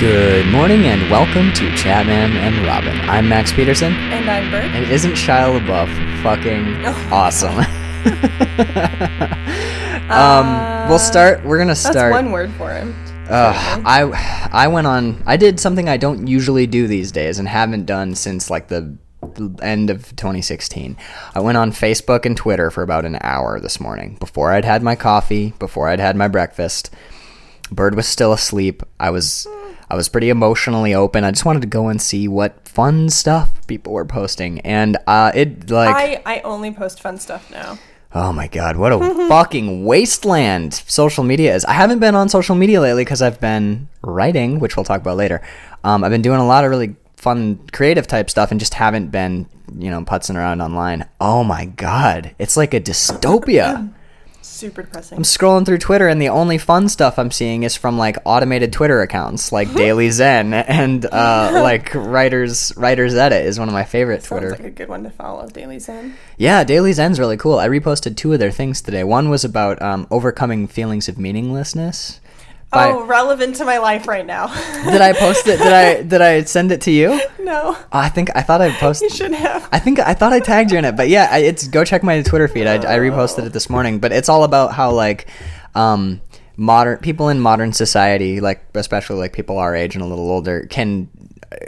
Good morning and welcome to Chatman and Robin. I'm Max Peterson. And I'm Bert. And isn't Shia LaBeouf fucking awesome? We're gonna start. That's one word for him. I went on. I did something I don't usually do these days and haven't done since like the end of 2016. I went on Facebook and Twitter for about an hour this morning before I'd had my coffee, before I'd had my breakfast. Bird was still asleep. I was pretty emotionally open. I just wanted to go and see what fun stuff people were posting, and I only post fun stuff now. Oh my god, what a fucking wasteland social media is. I haven't been on social media lately because I've been writing, which we'll talk about later. I've been doing a lot of really fun creative type stuff and just haven't been, putzing around online. Oh my god, it's like a dystopia. Super depressing. I'm scrolling through Twitter and the only fun stuff I'm seeing is from like automated Twitter accounts like Daily Zen and like Writers Edit is one of my favorite Twitter. Sounds like a good one to follow, Daily Zen. Yeah, Daily Zen's really cool. I reposted two of their things today. One was about overcoming feelings of meaninglessness. Relevant to my life right now. Did I post it? Did I send it to you? No. I thought I posted. You should have. I thought I tagged you in it, but yeah, it's go check my Twitter feed. Oh. I reposted it this morning, but it's all about how like modern people in modern society, like especially like people our age and a little older,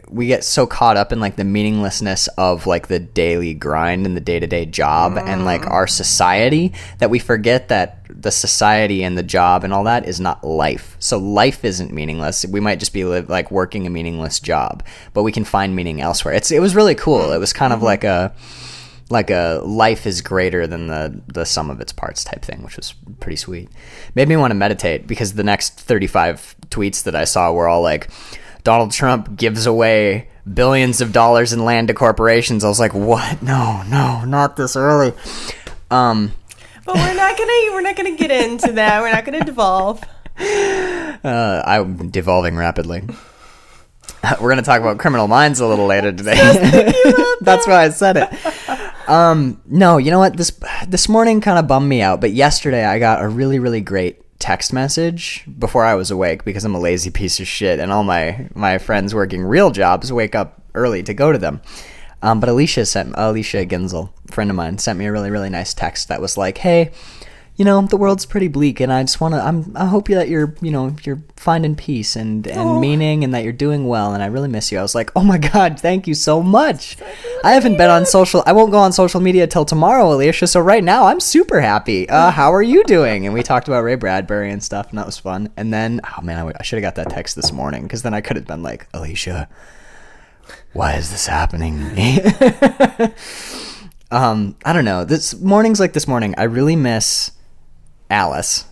we get so caught up in like the meaninglessness of like the daily grind and the day-to-day job and like our society that we forget that the society and the job and all that is not life. So life isn't meaningless. We might just be like working a meaningless job, but we can find meaning elsewhere. It was really cool. It was kind of like a life is greater than the sum of its parts type thing, which was pretty sweet. Made me want to meditate because the next 35 tweets that I saw were all like, Donald Trump gives away billions of dollars in land to corporations. I was like, what? No, not this early. But we're not gonna get into that. We're not gonna devolve. I'm devolving rapidly. We're gonna talk about Criminal Minds a little later today. That's why I said it. No, you know what? This morning kind of bummed me out, but yesterday I got a really, really great text message before I was awake because I'm a lazy piece of shit and all my friends working real jobs wake up early to go to them. But Alicia Ginzel, a friend of mine, sent me a really, really nice text that was like, hey, the world's pretty bleak and I just want to, I hope that you're finding peace and meaning and that you're doing well and I really miss you. I was like, oh my God, thank you so much. I haven't been on I won't go on social media till tomorrow, Alicia. So right now I'm super happy. How are you doing? And we talked about Ray Bradbury and stuff and that was fun. And then, oh man, I should have got that text this morning because then I could have been like, Alicia, why is this happening to me? I don't know. This morning, I really miss Alice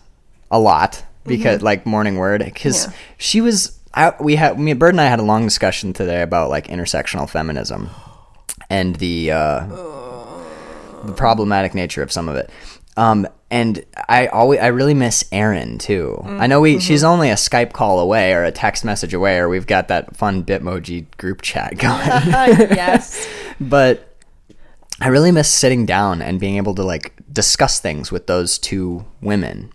a lot because like Morning Word, because she was out. Bird and I had a long discussion today about like intersectional feminism and the problematic nature of some of it. And I really miss Aaron too. I know she's only a Skype call away or a text message away, or we've got that fun Bitmoji group chat going. Yes. But I really miss sitting down and being able to like discuss things with those two women.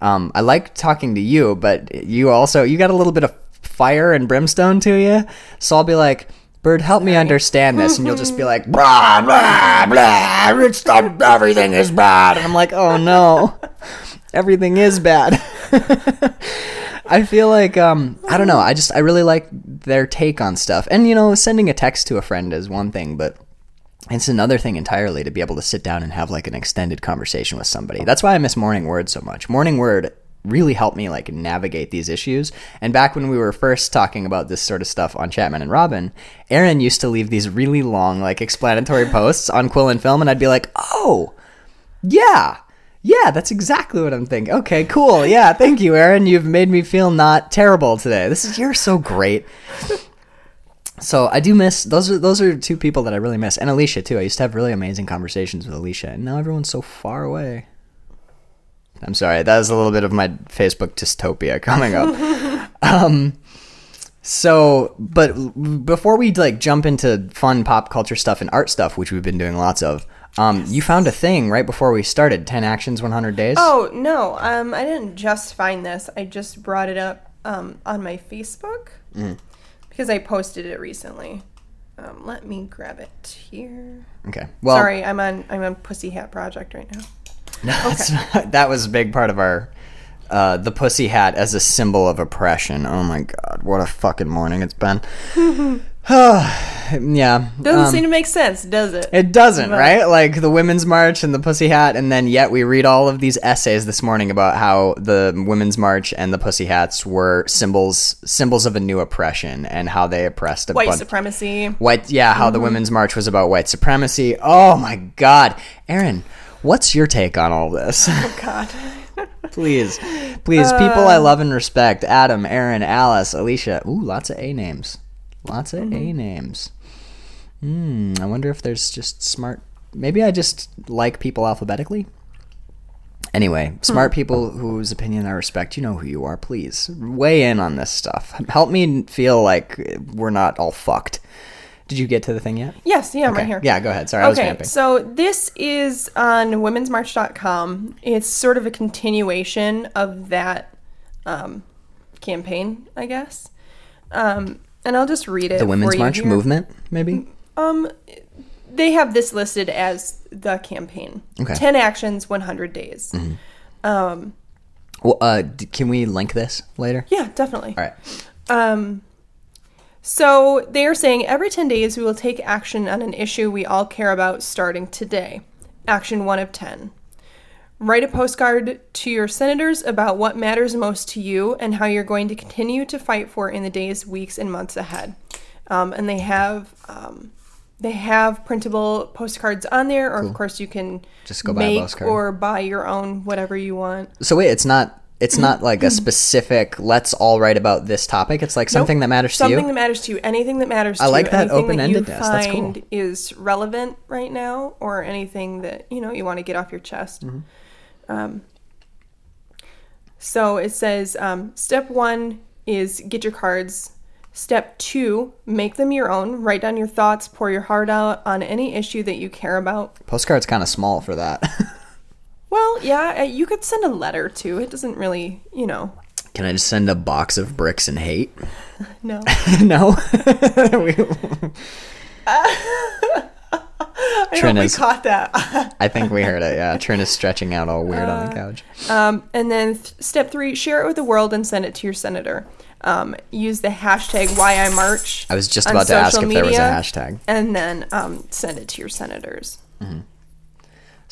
I like talking to you, but you got a little bit of fire and brimstone to you. So I'll be like, Bird, help me understand this. And you'll just be like, blah, blah, blah. It's not, everything is bad. And I'm like, oh no, everything is bad. I feel like, I don't know. I really like their take on stuff. And, sending a text to a friend is one thing, but it's another thing entirely to be able to sit down and have like an extended conversation with somebody. That's why I miss Morning Word so much. Morning Word really helped me like navigate these issues. And back when we were first talking about this sort of stuff on Chatman and Robin, Aaron used to leave these really long like explanatory posts on Quill and Film. And I'd be like, oh, yeah, that's exactly what I'm thinking. Okay, cool. Yeah, thank you, Aaron. You've made me feel not terrible today. You're so great. So I do miss those are two people that I really miss, and Alicia too. I used to have really amazing conversations with Alicia, and now everyone's so far away. I'm sorry, that was a little bit of my Facebook dystopia coming up. So, but before we like jump into fun pop culture stuff and art stuff, which we've been doing lots of, you found a thing right before we started: 10 actions, 100 days. Oh no, I didn't just find this. I just brought it up on my Facebook because I posted it recently. Let me grab it here. Okay. Well, sorry, I'm on Pussy Hat Project right now. No, okay. That was a big part of our the pussy hat as a symbol of oppression. Oh my God, what a fucking morning it's been. Yeah. Doesn't seem to make sense, does it? It doesn't, right? Like the Women's March and the pussy hat, and then yet we read all of these essays this morning about how the Women's March and the pussy hats were symbols of a new oppression and how they oppressed white supremacy. How the Women's March was about white supremacy. Oh my God. Aaron, what's your take on all this? Oh God. Please, people I love and respect. Adam, Aaron, Alice, Alicia. Ooh, lots of A names. Lots of A names. I wonder if there's just smart... Maybe I just like people alphabetically. Anyway, smart people whose opinion I respect. You know who you are. Please, weigh in on this stuff. Help me feel like we're not all fucked. Did you get to the thing yet? Yes, yeah, okay. I'm right here. Yeah, go ahead. Sorry, I was ramping. So this is on womensmarch.com. It's sort of a continuation of that campaign, I guess. And I'll just read it. The Women's March here. Movement, maybe? They have this listed as the campaign. Okay. 10 actions, 100 days. Mm-hmm. Well, can we link this later? Yeah, definitely. All right. So they are saying every 10 days we will take action on an issue we all care about starting today. Action 1 of 10. Write a postcard to your senators about what matters most to you and how you're going to continue to fight for it in the days, weeks, and months ahead. And they have printable postcards on there, or Of course you can just go make buy a postcard or buy your own, whatever you want. So wait, it's not like a specific. Let's all write about this topic. It's like something that matters to you. Something that matters to you. Anything that matters to you. I like that open-ended. That's cool. Anything that you find is relevant right now, or anything that you want to get off your chest. Mm-hmm. So it says, step 1 is get your cards. Step 2, make them your own. Write down your thoughts, pour your heart out on any issue that you care about. Postcard's kind of small for that. Well, yeah, you could send a letter too. It doesn't really, Can I just send a box of bricks and hate? No. No? I hope we caught that. I think we heard it, yeah. Trin is stretching out all weird on the couch. And then step 3, share it with the world and send it to your senator. Use the hashtag #WhyIMarch. I was just about to ask if there was a hashtag. And then send it to your senators. Mm-hmm.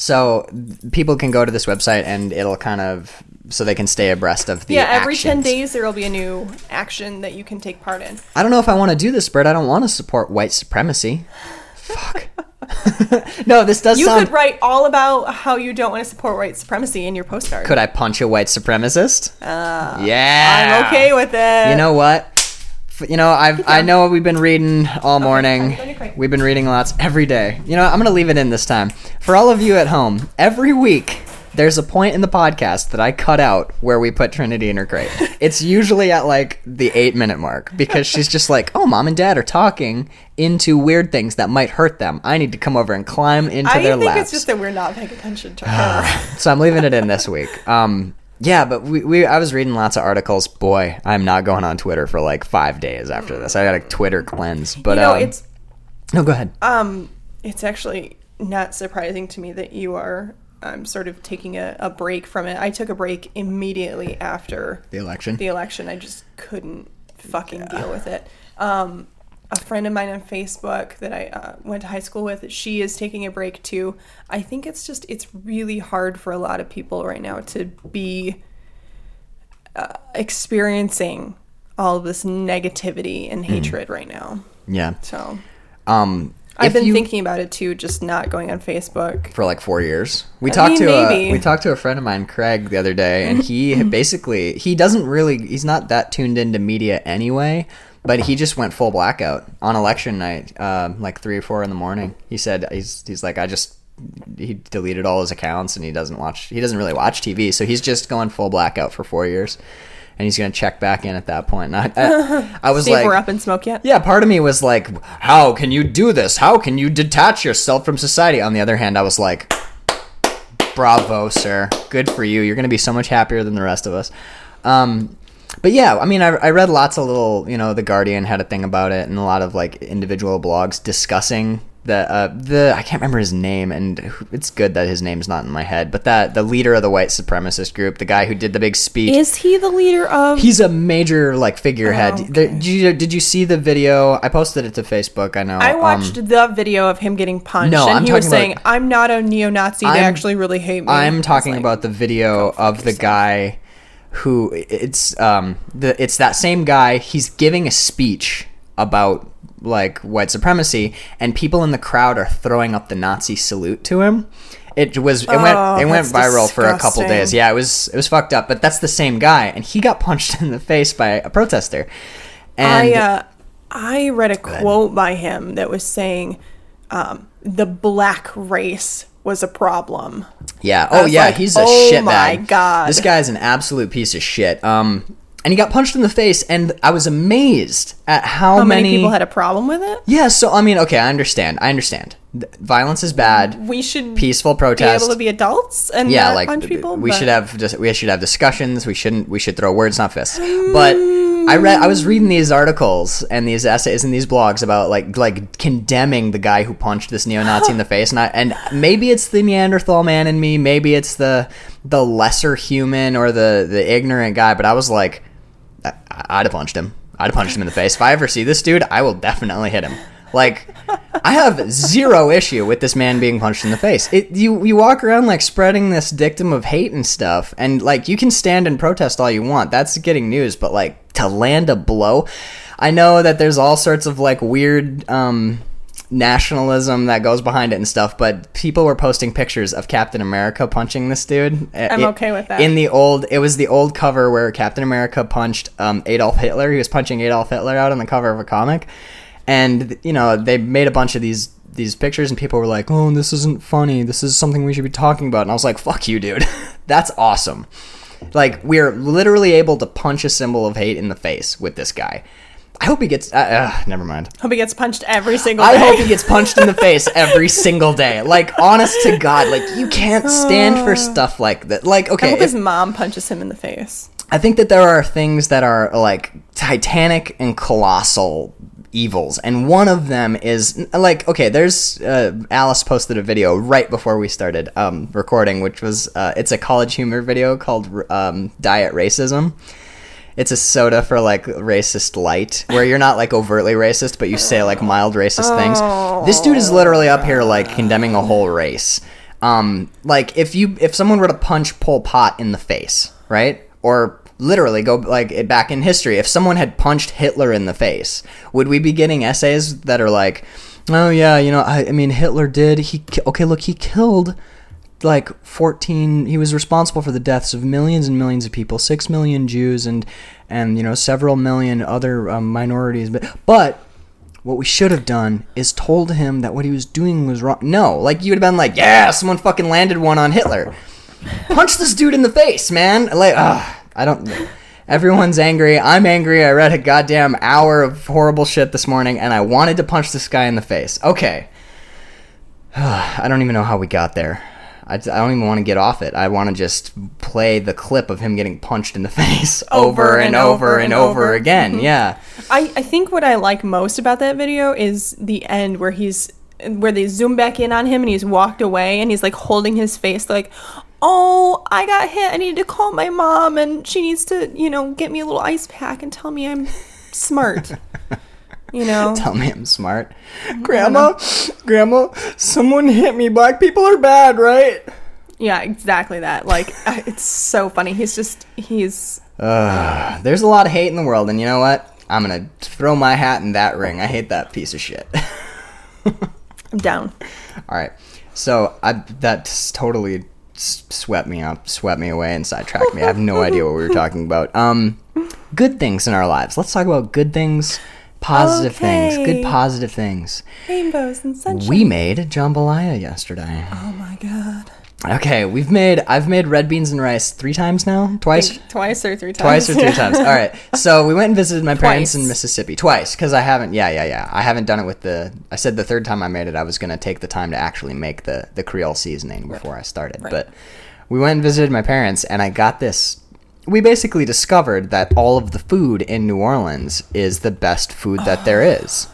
So people can go to this website and it'll kind of... So they can stay abreast of the actions. Yeah, every 10 days there will be a new action that you can take part in. I don't know if I want to do this, Bert. I don't want to support white supremacy. Fuck. No, this does sound... You could write all about how you don't want to support white supremacy in your postcard. Could I punch a white supremacist? Yeah. I'm okay with it. You know what? I know we've been reading all morning. We've been reading lots every day. I'm going to leave it in this time. For all of you at home, every week... There's a point in the podcast that I cut out where we put Trinity in her crate. It's usually at like the 8-minute mark because she's just like, oh, mom and dad are talking into weird things that might hurt them. I need to come over and climb into their laps. I think it's just that we're not paying attention to her. So I'm leaving it in this week. Yeah, but I was reading lots of articles. Boy, I'm not going on Twitter for like 5 days after this. I got a Twitter cleanse. But it's... No, go ahead. It's actually not surprising to me that you are... I'm sort of taking a break from it. I took a break immediately after the election. I just couldn't fucking deal with it. A friend of mine on Facebook that I went to high school with, she is taking a break too. I think it's really hard for a lot of people right now to be experiencing all of this negativity and hatred right now. Yeah. So... I've been thinking about it too, just not going on Facebook for like 4 years. We talked to a friend of mine, Craig, the other day, and he basically he's not that tuned into media anyway, but he just went full blackout on election night, like 3 or 4 in the morning. He said he's like he deleted all his accounts and he doesn't really watch TV, so he's just going full blackout for 4 years. And he's going to check back in at that point. And I was like... See if we're up in smoke yet? Yeah, part of me was like, how can you do this? How can you detach yourself from society? On the other hand, I was like, bravo, sir. Good for you. You're going to be so much happier than the rest of us. But yeah, I mean, I read lots of little, you know, The Guardian had a thing about it, and a lot of like individual blogs discussing the I can't remember his name, and it's good that his name's not in my head, but that the leader of the white supremacist group, the guy who did the big speech. Is he the leader of? He's a major like figurehead. Oh, okay. Did you see the video? I posted it to Facebook. I know. I watched the video of him getting punched, and he was saying, "I'm not a neo-Nazi. They actually really hate me." I'm talking about the video of the guy who it's that same guy. He's giving a speech about like white supremacy, and people in the crowd are throwing up the Nazi salute to him. It went viral disgusting. For a couple days. Yeah, it was fucked up, but that's the same guy, and he got punched in the face by a protester. And I read a quote by him that was saying the black race was a problem. Yeah. Oh yeah, like, he's a shitbag. Oh my god. This guy's an absolute piece of shit. And he got punched in the face, and I was amazed at how many people had a problem with it. Yeah, so I mean, okay, I understand. Violence is bad. We should peaceful protest. Be able to be adults and not punch people. We should have discussions. We should throw words, not fists. But I was reading these articles and these essays and these blogs about like condemning the guy who punched this neo-Nazi in the face, and maybe it's the Neanderthal man in me, maybe it's the lesser human or the ignorant guy, but I was like, I'd have punched him. I'd have punched him in the face. If I ever see this dude, I will definitely hit him. Like, I have zero issue with this man being punched in the face. You walk around, like, spreading this dictum of hate and stuff, and, like, you can stand and protest all you want. That's getting news, but, like, to land a blow? I know that there's all sorts of, like, weird nationalism that goes behind it and stuff, but people were posting pictures of Captain America punching this dude. I'm okay with that. It was the old cover where Captain America punched Adolf Hitler. He was punching Adolf Hitler out on the cover of a comic. And, you know, they made a bunch of these pictures, and people were like, oh, this isn't funny. This is something we should be talking about. And I was like, fuck you, dude. That's awesome. Like, we're literally able to punch a symbol of hate in the face with this guy. I hope he gets... never mind. Hope he gets punched every single day. I hope he gets punched in the face every single day. Like, honest to God, like, you can't stand for stuff like that. Like, okay... I hope his mom punches him in the face. I think that there are things that are, like, titanic and colossal evils, and one of them is, like, okay, there's... Alice posted a video right before we started recording, which was... it's a College Humor video called Diet Racism. It's a soda for, like, racist light, where you're not, like, overtly racist, but you say, like, mild racist things. This dude is literally up here, like, condemning a whole race. Like, if someone were to punch Pol Pot in the face, right? Or literally go, like, back in history, if someone had punched Hitler in the face, would we be getting essays that are like, oh, yeah, you know, I mean, Hitler did, he killed... like 14, he was responsible for the deaths of millions and millions of people, 6 million Jews and you know, several million other minorities. But what we should have done is told him that what he was doing was wrong. No, like you would have been like, yeah, someone fucking landed one on Hitler. Punch this dude in the face, man. Like, I don't. Everyone's angry. I'm angry. I read a goddamn hour of horrible shit this morning, and I wanted to punch this guy in the face. Okay. I don't even know how we got there. I don't even want to get off it. I want to just play the clip of him getting punched in the face over and over again. Mm-hmm. Yeah. I think what I like most about that video is the end where they zoom back in on him and he's walked away and he's like holding his face like, oh, I got hit. I need to call my mom and she needs to, you know, get me a little ice pack and tell me I'm smart. You know, tell me I'm smart. Grandma, someone hit me. Black people are bad, right? Yeah, exactly that. Like, it's so funny. He's there's a lot of hate in the world, and you know what? I'm going to throw my hat in that ring. I hate that piece of shit. I'm down. All right. So that totally swept me away and sidetracked me. I have no idea what we were talking about. Good things in our lives. Let's talk about good things. Positive things. Good positive things. Rainbows and sunshine. We made jambalaya yesterday. Oh my god. Okay, I've made red beans and rice 3 times now? Twice or three times. All right. So we went and visited my parents in Mississippi. Twice, because I haven't I haven't done it with I said the third time I made it I was gonna take the time to actually make the Creole seasoning before I started. Right. But we went and visited my parents and I got this we basically discovered that all of the food in New Orleans is the best food that there is.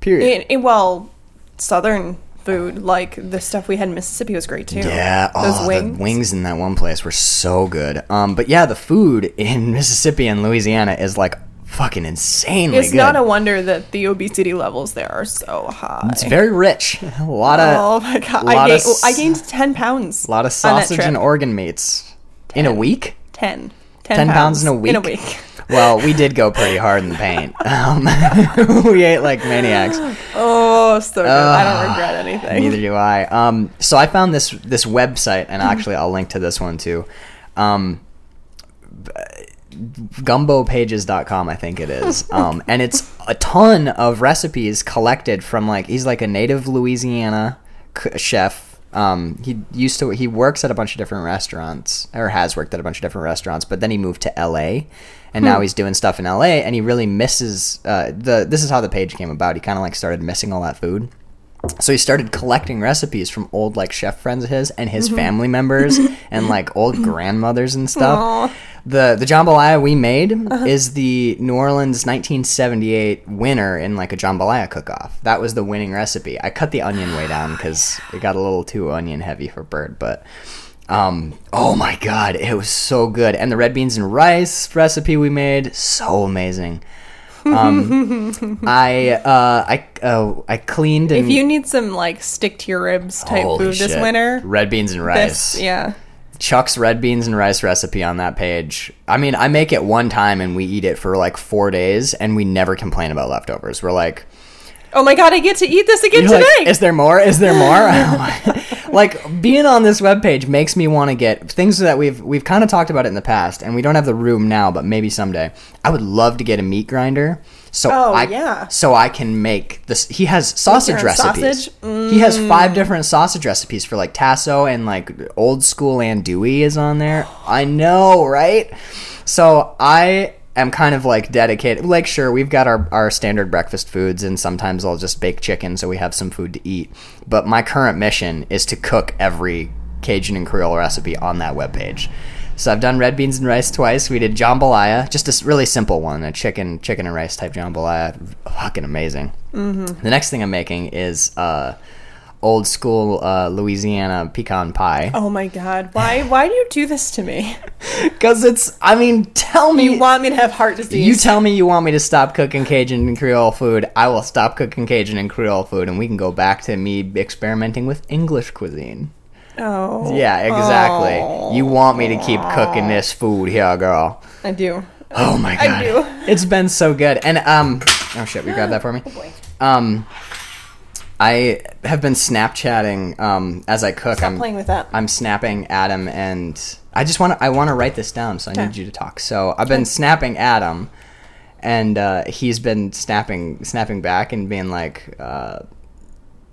Period. Well, Southern food, like the stuff we had in Mississippi was great too. Yeah. Those wings. The wings in that one place were so good. But yeah, the food in Mississippi and Louisiana is like fucking insanely good. It's not a wonder that the obesity levels there are so high. It's very rich. A lot of... Oh my God. I gained 10 pounds. A lot of sausage and organ meats. 10. In a week? 10. 10 pounds in a week? In a week. Well, we did go pretty hard in the paint. We ate like maniacs. Oh, so good. I don't regret anything. Neither do I. So I found this website, and actually I'll link to this one too. Gumbopages.com, I think it is. And it's a ton of recipes collected from he's a native Louisiana chef. He works at a bunch of different restaurants, or has worked at a bunch of different restaurants, but then he moved to LA, and now he's doing stuff in LA, and he really misses this is how the page came about. He kind of started missing all that food. So he started collecting recipes from old chef friends of his and his family members and old grandmothers and stuff. Aww. The jambalaya we made is the New Orleans 1978 winner in a jambalaya cook-off. That was the winning recipe. I cut the onion way down because it got a little too onion heavy for Bird, but oh my God, it was so good. And the red beans and rice recipe we made, so amazing. I cleaned. And if you need some stick to your ribs type food this winter, red beans and rice. Chuck's red beans and rice recipe on that page. I mean, I make it one time and we eat it for 4 days, and we never complain about leftovers. We're like, oh my God, I get to eat this again today. Is there more? Being on this webpage makes me want to get things that we've kind of talked about it in the past, and we don't have the room now, but maybe someday. I would love to get a meat grinder. So I can make this. He has sausage recipes. He has 5 different sausage recipes for Tasso, and old school andouille is on there. I know, right? So I am kind of dedicated. Sure, we've got our standard breakfast foods, and sometimes I'll just bake chicken so we have some food to eat. But my current mission is to cook every Cajun and Creole recipe on that webpage. So I've done red beans and rice twice. We did jambalaya, just a really simple one, a chicken and rice type jambalaya. Fucking amazing. Mm-hmm. The next thing I'm making is old school Louisiana pecan pie. Oh my God. Why do you do this to me? Because tell me. You want me to have heart disease. You tell me you want me to stop cooking Cajun and Creole food. I will stop cooking Cajun and Creole food, and we can go back to me experimenting with English cuisine. Oh. Yeah, exactly. Oh. You want me to keep cooking this food here, girl. I do. Oh my God. I do. It's been so good. And oh shit, will you grab that for me? Oh boy. I have been Snapchatting as I cook. Stop playing with that. I'm snapping Adam, and I just want to write this down, so I need you to talk. So I've been snapping Adam, and he's been snapping back and being his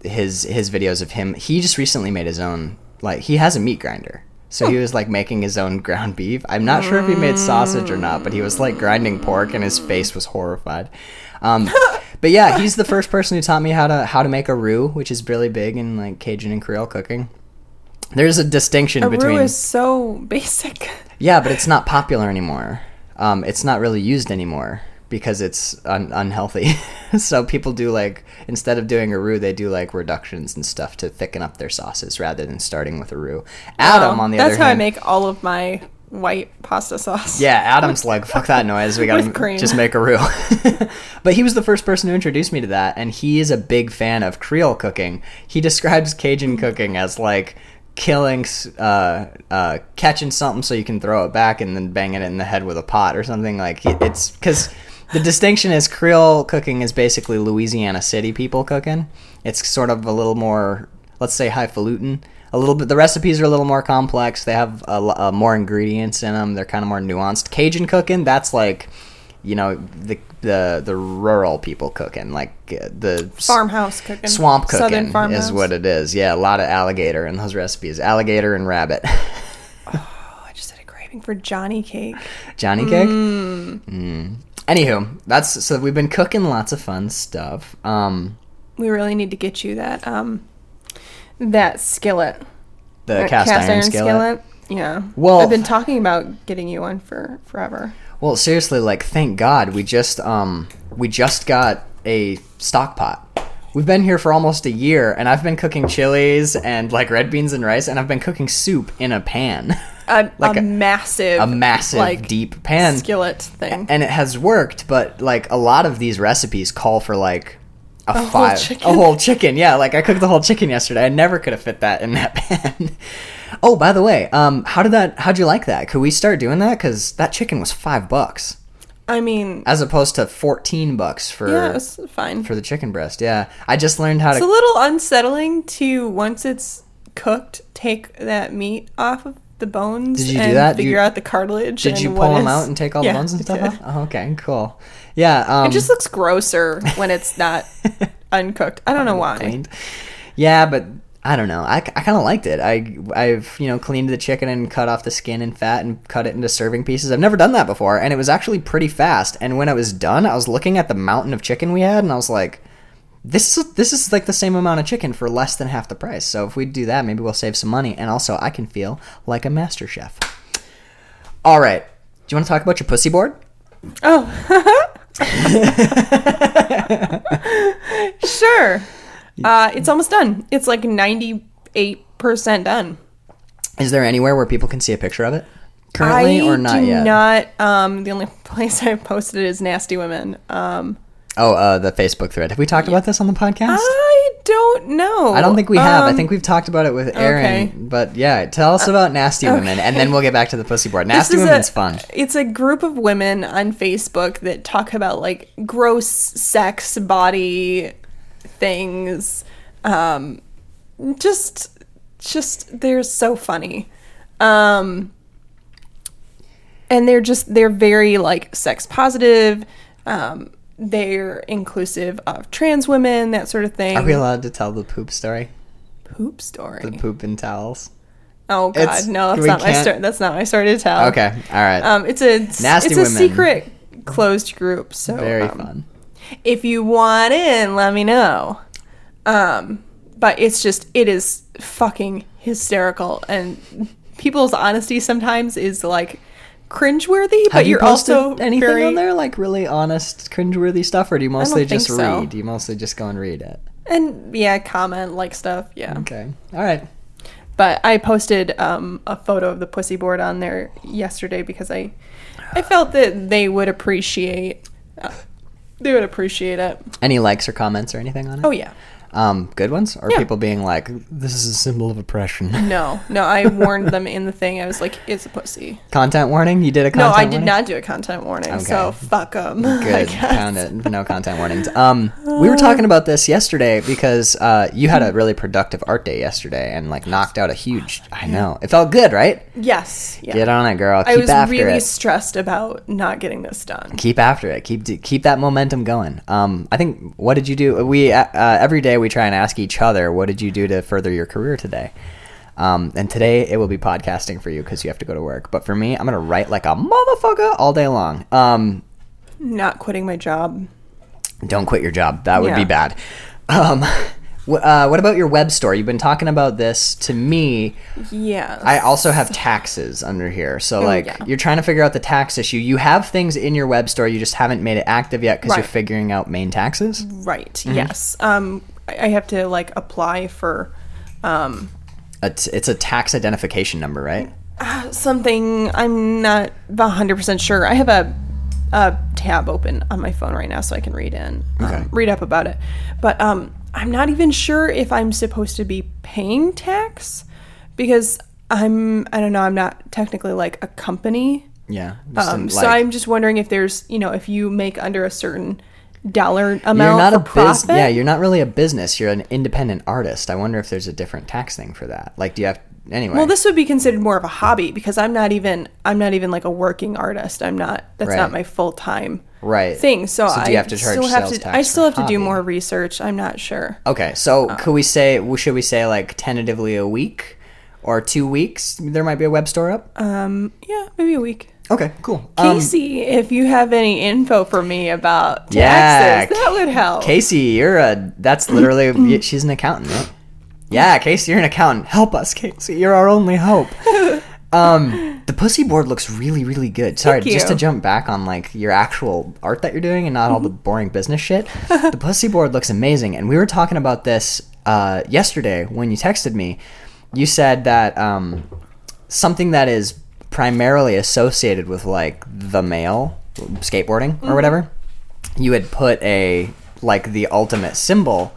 videos of him. He just recently made his own. He has a meat grinder, so he was making his own ground beef. I'm not sure if he made sausage or not, but he was grinding pork, and his face was horrified. But yeah, he's the first person who taught me how to make a roux, which is really big in Cajun and Creole cooking. There's a distinction between roux is so basic. Yeah, but it's not popular anymore. It's not really used anymore because it's unhealthy. So people do instead of doing a roux, they do reductions and stuff to thicken up their sauces rather than starting with a roux. Adam, on the other hand, that's how I make all of my white pasta sauce. Yeah, Adam's fuck that noise. We gotta just make a roux. But he was the first person who introduced me to that, and he is a big fan of Creole cooking. He describes Cajun cooking as killing, catching something so you can throw it back and then banging it in the head with a pot or something. It's because the distinction is Creole cooking is basically Louisiana City people cooking. It's sort of a little more, let's say, highfalutin. A little bit. The recipes are a little more complex. They have more ingredients in them. They're kind of more nuanced. Cajun cooking, that's the rural people cooking, the farmhouse cooking, swamp cooking, southern farmhouse is what it is. Yeah, a lot of alligator in those recipes, alligator and rabbit. Oh, I just had a craving for Johnny cake. Johnny cake. Anywho, that's so we've been cooking lots of fun stuff. We really need to get you that skillet, the cast iron skillet. Yeah. Well, I've been talking about getting you one for forever. Well, seriously, like, thank God we just got a stock pot. We've been here for almost a year, and I've been cooking chilies and like red beans and rice, and I've been cooking soup in a pan, like a massive, like, deep pan skillet thing, and it has worked. But like a lot of these recipes call for like a whole chicken. Yeah, like I cooked the whole chicken yesterday. I never could have fit that in that pan. Oh, by the way, how'd you like that? Could we start doing that? Because that chicken was $5. I mean, as opposed to $14 for it's fine for the chicken breast. Yeah, I just learned how to. It's a little unsettling to, once it's cooked, take that meat off of the bones. Did you do that? Figure out the cartilage. Did you pull them out and take all the bones and stuff off? Oh, okay, cool. Yeah, it just looks grosser when it's not uncooked. I don't know why. Cleaned. Yeah, but I don't know. I kind of liked it. I've cleaned the chicken and cut off the skin and fat and cut it into serving pieces. I've never done that before, and it was actually pretty fast. And when I was done, I was looking at the mountain of chicken we had, and I was like, this is like the same amount of chicken for less than half the price. So if we do that, maybe we'll save some money. And also, I can feel like a master chef. All right. Do you want to talk about your pussy board? Oh. Sure. It's almost done. It's like 98% done. Is there anywhere where people can see a picture of it currently, or not yet? The only place I posted it is Nasty Women. The Facebook thread. Have we talked about this on the podcast? I don't know. I don't think we have. I think we've talked about it with Aaron. Okay. But yeah, tell us about Nasty Women, and then we'll get back to the pussy board. Nasty Women's fun. It's a group of women on Facebook that talk about like gross sex, body things, just they're so funny, and they're very like sex positive, they're inclusive of trans women, that sort of thing. Are we allowed to tell the poop story, the poop and towels? Oh God, no, that's not my story to tell. Okay, all right. It's a Nasty Women, a secret closed group, so very fun. If you want in, let me know. But it is fucking hysterical. And people's honesty sometimes is like cringeworthy, but you're also anything very on there, like really honest, cringeworthy stuff, or do you mostly just read? Do you mostly just go and read it? And yeah, comment, like stuff. Yeah. Okay. All right. But I posted a photo of the pussy board on there yesterday because I felt that they would appreciate it. Any likes or comments or anything on it? Oh, yeah. Good ones? Or people being like, this is a symbol of oppression? No, I warned them in the thing. I was like, it's a pussy. Content warning? You did a content warning? No, I did not do a content warning, okay. So fuck them. Good, found it. No content warnings. We were talking about this yesterday because you had a really productive art day yesterday and like knocked out a huge, I know. It felt good, right? Yes. Yeah. Get on it, girl. Keep after it. I was really stressed about not getting this done. Keep after it. Keep that momentum going. I think, what did you do? We, every day, we try and ask each other, what did you do to further your career today? And today it will be podcasting for you because you have to go to work. But for me, I'm going to write like a motherfucker all day long. Not quitting my job. Don't quit your job. That would be bad. What about your web store? You've been talking about this to me. Yeah. I also have taxes under here. So you're trying to figure out the tax issue. You have things in your web store. You just haven't made it active yet because you're figuring out main taxes. Right. Mm-hmm. Yes. I have to like apply for it's a tax identification number, right? Something. I'm not 100% sure. I have a tab open on my phone right now so I can read up about it. But I'm not even sure if I'm supposed to be paying tax because I'm not technically like a company. Yeah. So I'm just wondering if there's, if you make under a certain dollar amount, you're not for profit? Yeah, you're not really a business. You're an independent artist. I wonder if there's a different tax thing for that. Like, do you have anyway? Well, this would be considered more of a hobby because I'm not even like a working artist. That's not my full time thing. So do you have to charge sales tax? I still have to do more research. I'm not sure. Okay, so should we say like tentatively a week or 2 weeks? There might be a web store up. Yeah, maybe a week. Okay, cool. Casey, if you have any info for me about taxes, that would help. Casey, that's literally, she's an accountant, right? Yeah, Casey, you're an accountant. Help us, Casey. You're our only hope. The pussy board looks really, really good. Sorry, just to jump back on like your actual art that you're doing and not all the boring business shit. The pussy board looks amazing. And we were talking about this yesterday when you texted me. You said that something that is primarily associated with like the male skateboarding or whatever, you had put a like the ultimate symbol,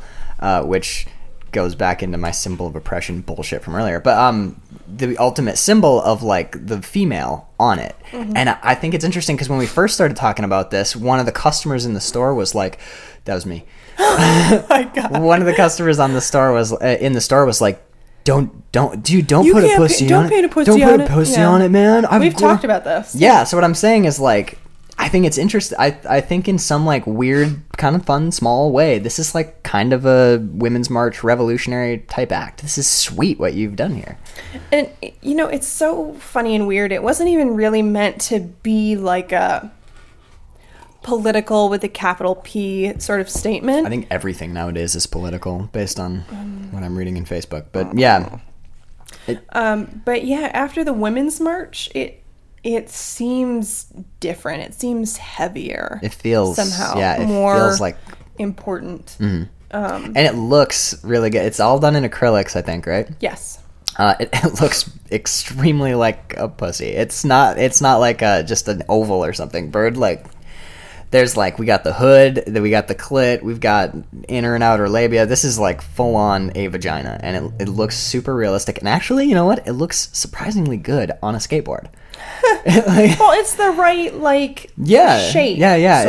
which goes back into my symbol of oppression bullshit from earlier, but the ultimate symbol of like the female on it. And I think it's interesting because when we first started talking about this, one of the customers in the store was like, that was me. Oh my God. One of the customers on the store was in the store was like, don't put a pussy on it. Don't put a pussy on it, man. We've talked about this. Yeah. So what I'm saying is like, I think it's interesting. I think in some like weird kind of fun small way, this is like kind of a Women's March revolutionary type act. This is sweet what you've done here. And you know, it's so funny and weird. It wasn't even really meant to be like a political with a capital P sort of statement. I think everything nowadays is political based on what I'm reading in Facebook. But yeah. But yeah, after the Women's March, it seems different. It seems heavier. It feels somehow more feels like important. And it looks really good. It's all done in acrylics, I think, right? Yes. It looks extremely like a pussy. It's not like just an oval or something. Bird like there's like we got the hood, then we got the clit, we've got inner and outer labia. This is like full on a vagina, and it looks super realistic. And actually, you know what? It looks surprisingly good on a skateboard. Well, it's the right like shape. Yeah.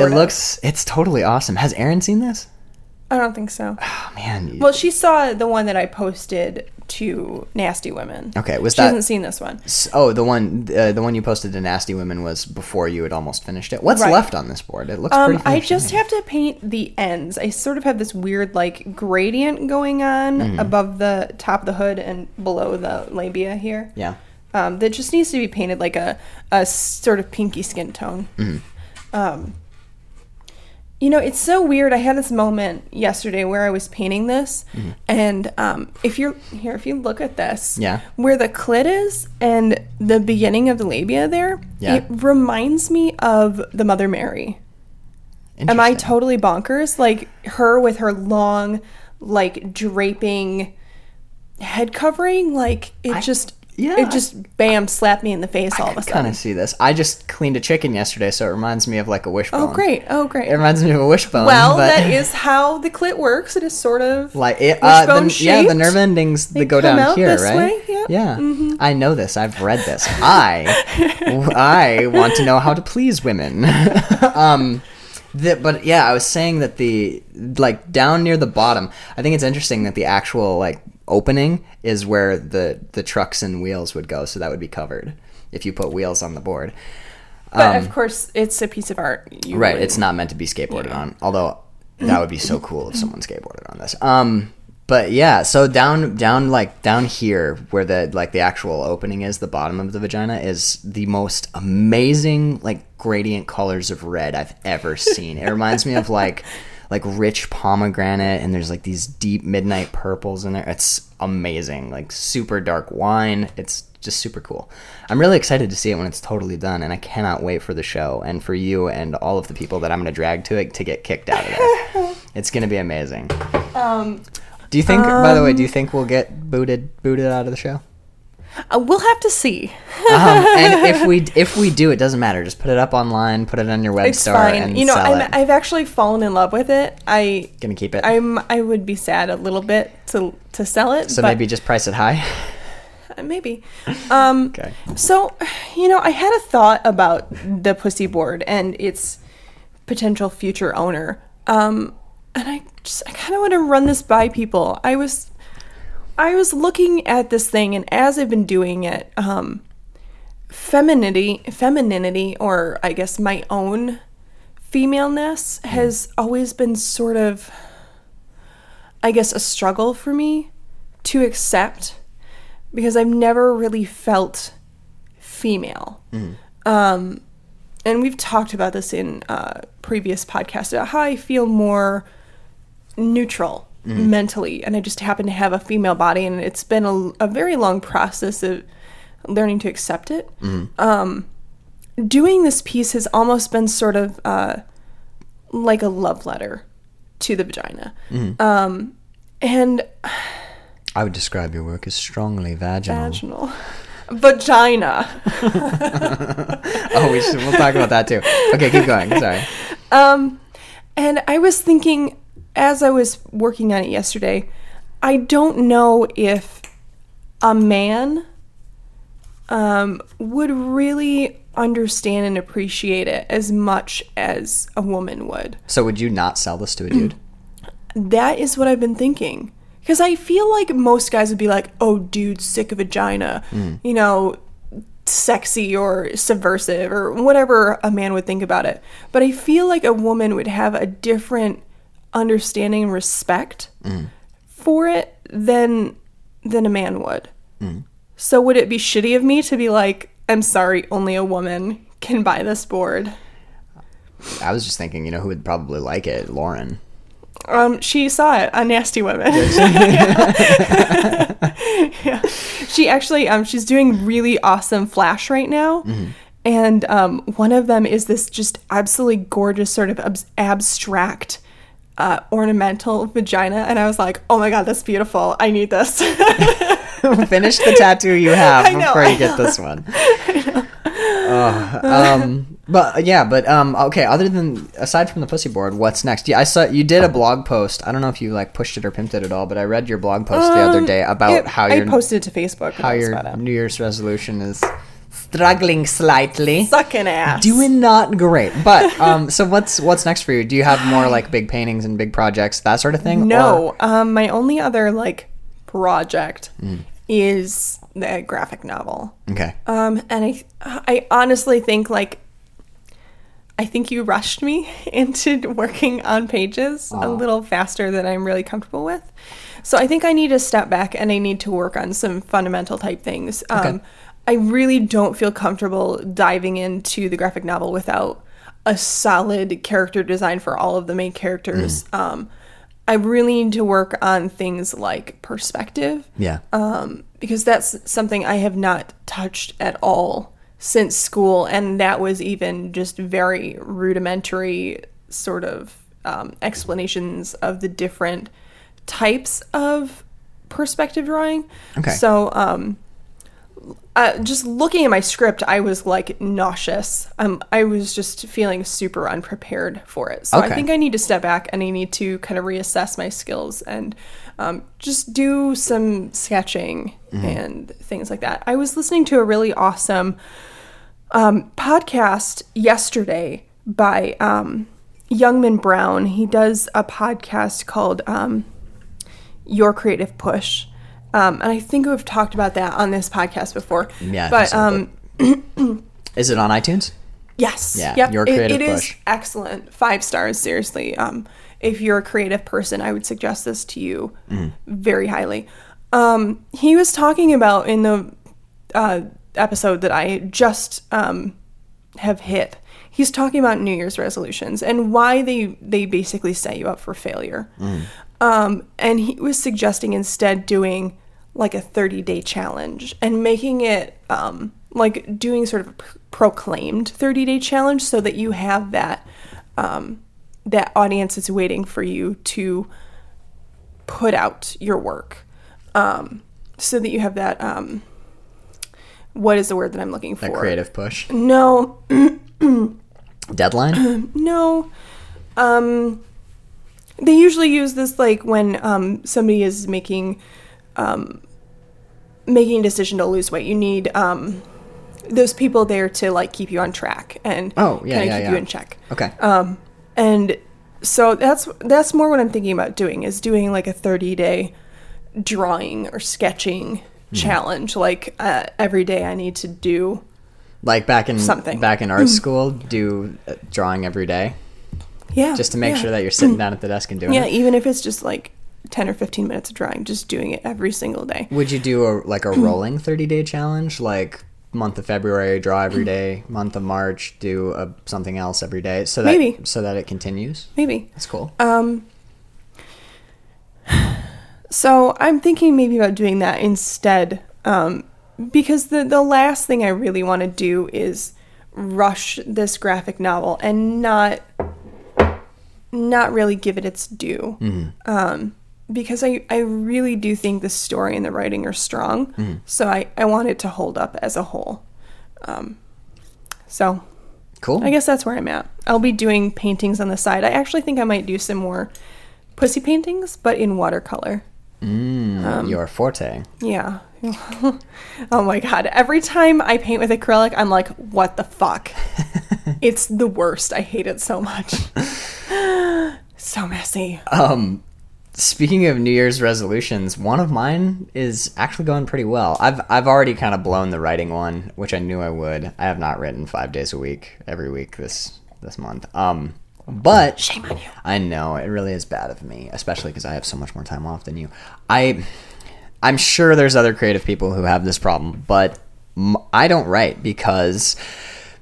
It's totally awesome. Has Aaron seen this? I don't think so. Oh man. Well, she saw the one that I posted to Nasty Women. Okay, she hasn't seen this one. Oh, the one you posted to Nasty Women was before you had almost finished it. What's left on this board? It looks pretty finished. I just have to paint the ends. I sort of have this weird like gradient going on above the top of the hood and below the labia here. Yeah. That just needs to be painted like a sort of pinky skin tone. You know, it's so weird. I had this moment yesterday where I was painting this, and if you look at this, where the clit is and the beginning of the labia there, it reminds me of the Mother Mary. Am I totally bonkers? Like her with her long, like draping head covering, like it just, bam, slapped me in the face all of a sudden. I kind of see this. I just cleaned a chicken yesterday, so it reminds me of like a wishbone. Oh, great. It reminds me of a wishbone. Well, that is how the clit works. It is sort of like wishbone shaped. Yeah, the nerve endings that go down here, right? Way, yeah. Mm-hmm. I know this. I've read this. I want to know how to please women. But yeah, I was saying that the, like down near the bottom, I think it's interesting that the actual like, opening is where the trucks and wheels would go, so that would be covered if you put wheels on the board, but of course it's a piece of art, it's not meant to be skateboarded on, although that would be so cool if someone skateboarded on this. But yeah, so down here where the like the actual opening is, the bottom of the vagina is the most amazing like gradient colors of red I've ever seen. It reminds me of like rich pomegranate, and there's like these deep midnight purples in there. It's amazing, like super dark wine. It's just super cool. I'm really excited to see it when it's totally done, and I cannot wait for the show and for you and all of the people that I'm going to drag to it to get kicked out of there. It's going to be amazing. Do you think we'll get booted out of the show? We'll have to see. And if we do, it doesn't matter. Just put it up online, put it on your web store, and sell it. I've actually fallen in love with it. I'm gonna keep it. I would be sad a little bit to sell it. So maybe just price it high. Maybe. Okay. So, I had a thought about the pussy board and its potential future owner. And I kind of want to run this by people. I was looking at this thing, and as I've been doing it, femininity, or I guess my own femaleness has always been sort of, I guess, a struggle for me to accept, because I've never really felt female. And we've talked about this in previous podcasts about how I feel more neutral. Mentally, and I just happen to have a female body, and it's been a very long process of learning to accept it. Mm-hmm. Doing this piece has almost been sort of like a love letter to the vagina. Mm-hmm. And I would describe your work as strongly vaginal. Vagina. Oh, we'll talk about that too. Okay, keep going. Sorry. And I was thinking, as I was working on it yesterday, I don't know if a man would really understand and appreciate it as much as a woman would. So would you not sell this to a dude? That is what I've been thinking. Because I feel like most guys would be like, oh, dude, sick of vagina, you know, sexy or subversive or whatever a man would think about it. But I feel like a woman would have a different understanding and respect for it than a man would. So would it be shitty of me to be like, I'm sorry, only a woman can buy this board? I was just thinking, you know, who would probably like it? Lauren. She saw it on Nasty Women. Yeah. She actually, she's doing really awesome Flash right now. Mm-hmm. And one of them is this just absolutely gorgeous sort of abstract ornamental vagina. And I was like, oh my God, that's beautiful. I need this. Finish the tattoo you have before you get this one. Okay, aside from the pussy board, what's next? Yeah, I saw you did a blog post. I don't know if you like pushed it or pimped it at all, but I read your blog post the other day about how I posted it to Facebook. How your New Year's resolution is struggling slightly, sucking ass, doing not great. But so what's next for you? Do you have more like big paintings and big projects, that sort of thing? No, my only other like project is the graphic novel. Okay. And I honestly think you rushed me into working on pages a little faster than I'm really comfortable with. So I think I need to step back and I need to work on some fundamental type things. Okay. I really don't feel comfortable diving into the graphic novel without a solid character design for all of the main characters. I really need to work on things like perspective. Yeah. Because that's something I have not touched at all since school, and that was even just very rudimentary sort of explanations of the different types of perspective drawing. Okay. So just looking at my script, I was like nauseous. I was just feeling super unprepared for it. So I think I need to step back and I need to kind of reassess my skills and just do some sketching and things like that. I was listening to a really awesome podcast yesterday by Youngman Brown. He does a podcast called Your Creative Push. And I think we've talked about that on this podcast before. Yeah. But is it on iTunes? Yes. Yeah. Yep. Your Creative Push. It is excellent. 5 stars, seriously. If you're a creative person, I would suggest this to you very highly. He was talking about in the episode that I just have hit. He's talking about New Year's resolutions and why they basically set you up for failure. And he was suggesting instead doing like a 30-day challenge and making it like doing sort of a proclaimed 30-day challenge so that you have that that audience that's waiting for you to put out your work. So that you have that what is the word that I'm looking for? That creative push? No. Deadline? No. They usually use this like when somebody is making a decision to lose weight. You need those people there to like keep you on track and keep you in check. Okay. And so that's more what I'm thinking about doing like a 30-day drawing or sketching challenge. Like every day I need to do like back in art school, do drawing every day. Yeah. Just to make sure that you're sitting down at the desk and doing it. Yeah, even if it's just like 10 or 15 minutes of drawing, just doing it every single day. Would you do a rolling 30-day challenge? Like month of February, draw every day. Month of March, do something else every day. So that, maybe. So that it continues? Maybe. That's cool. So I'm thinking maybe about doing that instead because the last thing I really want to do is rush this graphic novel and not really give it its due. Mm-hmm. Because I really do think the story and the writing are strong. Mm-hmm. So I want it to hold up as a whole. So cool. I guess that's where I'm at. I'll be doing paintings on the side. I actually think I might do some more pussy paintings, but in watercolor. Your forte. Yeah. Oh my God. Every time I paint with acrylic, I'm like, what the fuck? It's the worst. I hate it so much. So messy. Speaking of New Year's resolutions, one of mine is actually going pretty well. I've already kind of blown the writing one, which I knew I would. I have not written 5 days a week, every week this month. But shame on you. I know, it really is bad of me, especially because I have so much more time off than you. I'm sure there's other creative people who have this problem, but I don't write because,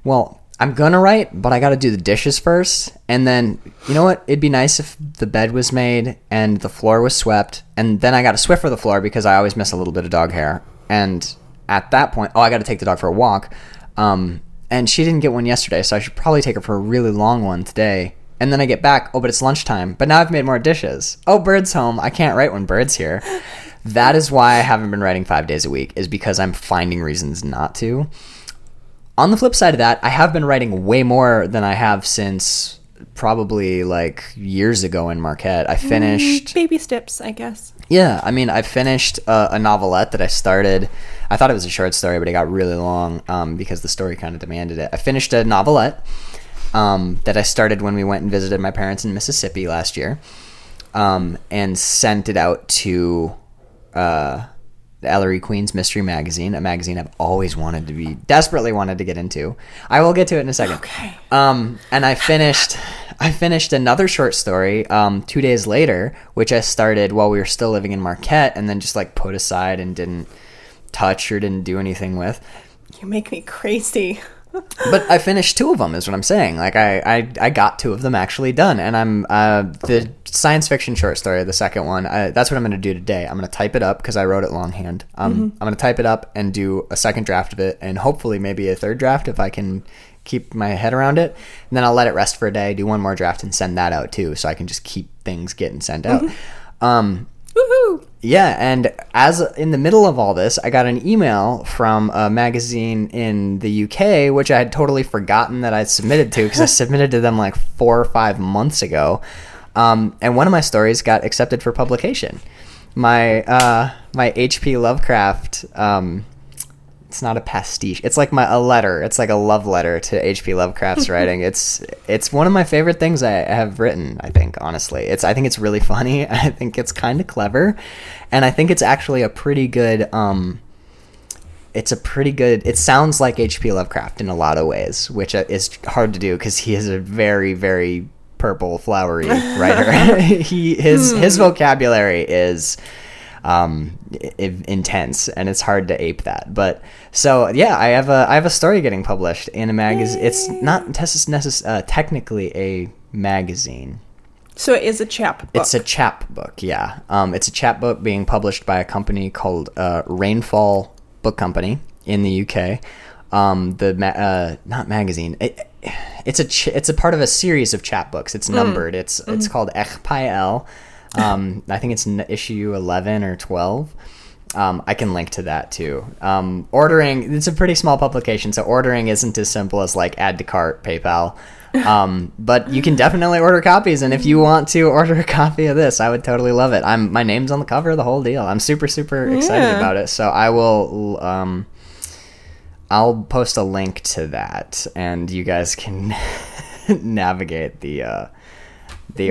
well, I'm going to write, but I got to do the dishes first. And then, you know what? It'd be nice if the bed was made and the floor was swept. And then I got to Swiffer the floor because I always miss a little bit of dog hair. And at that point, I got to take the dog for a walk. And she didn't get one yesterday, so I should probably take her for a really long one today. And then I get back. Oh, but it's lunchtime. But now I've made more dishes. Oh, Bird's home. I can't write when Bird's here. That is why I haven't been writing 5 days a week, is because I'm finding reasons not to. On the flip side of that, I have been writing way more than I have since probably like years ago in Marquette. I finished... baby steps, I guess. Yeah. I mean, I finished a novelette that I started. I thought it was a short story, but it got really long because the story kind of demanded it. I finished a novelette that I started when we went and visited my parents in Mississippi last year and sent it out to... Ellery Queen's Mystery Magazine, a magazine I've always wanted to be, desperately wanted to get into. I will get to it in a second. Okay. And I finished another short story 2 days later, which I started while we were still living in Marquette and then just like put aside and didn't touch or didn't do anything with. You make me crazy. But I finished two of them is what I'm saying. Like I got two of them actually done, and I'm the science fiction short story, the second one, that's what I'm going to do today. I'm going to type it up because I wrote it longhand. I'm going to type it up and do a second draft of it, and hopefully maybe a third draft if I can keep my head around it, and then I'll let it rest for a day, do one more draft and send that out too, so I can just keep things getting sent out. Mm-hmm. Woohoo! Yeah, and as in the middle of all this, I got an email from a magazine in the UK, which I had totally forgotten that I submitted to because I submitted to them like 4 or 5 months ago. And one of my stories got accepted for publication. My H.P. Lovecraft. It's not a pastiche. It's like a letter. It's like a love letter to H.P. Lovecraft's writing. It's one of my favorite things I have written, I think, honestly. I think it's really funny. I think it's kind of clever. And I think it's actually a pretty good... it sounds like H.P. Lovecraft in a lot of ways, which is hard to do because he is a very, very purple, flowery writer. His vocabulary is... intense, and it's hard to ape that. But so yeah, I have a story getting published in a magazine. It's not technically a magazine. So it is a chapbook. It's a chapbook, yeah. It's a chapbook being published by a company called Rainfall Book Company in the UK. Not magazine. It's a part of a series of chapbooks. It's numbered. It's called Echpael. I think it's issue 11 or 12. I can link to that too. Ordering, it's a pretty small publication, so ordering isn't as simple as like add to cart, PayPal. But you can definitely order copies, and if you want to order a copy of this, I would totally love it. My name's on the cover, the whole deal. I'm super, super excited about it. So I will, I'll post a link to that, and you guys can navigate the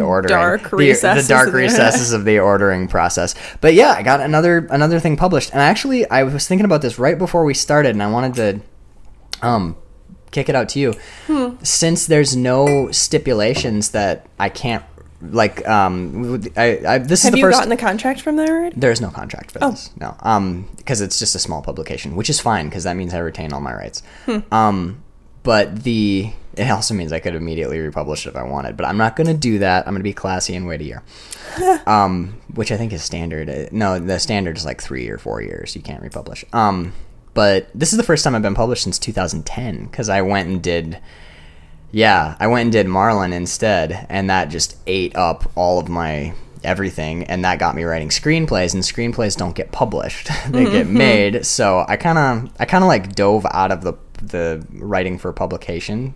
ordering dark recesses of the ordering process. But yeah, I got another thing published, and actually I was thinking about this right before we started, and I wanted to kick it out to you. Since there's no stipulations that I can't like this is the first. Have you gotten the contract from there already? There's no contract for this. No. Because it's just a small publication, which is fine because that means I retain all my rights. But it also means I could immediately republish it if I wanted, but I'm not going to do that. I'm going to be classy and wait a year, which I think is standard. No, the standard is like 3 or 4 years. You can't republish. But this is the first time I've been published since 2010, because I went and did Marlin instead, and that just ate up all of my everything, and that got me writing screenplays, and screenplays don't get published. They get made. So I kind of like dove out of the writing for publication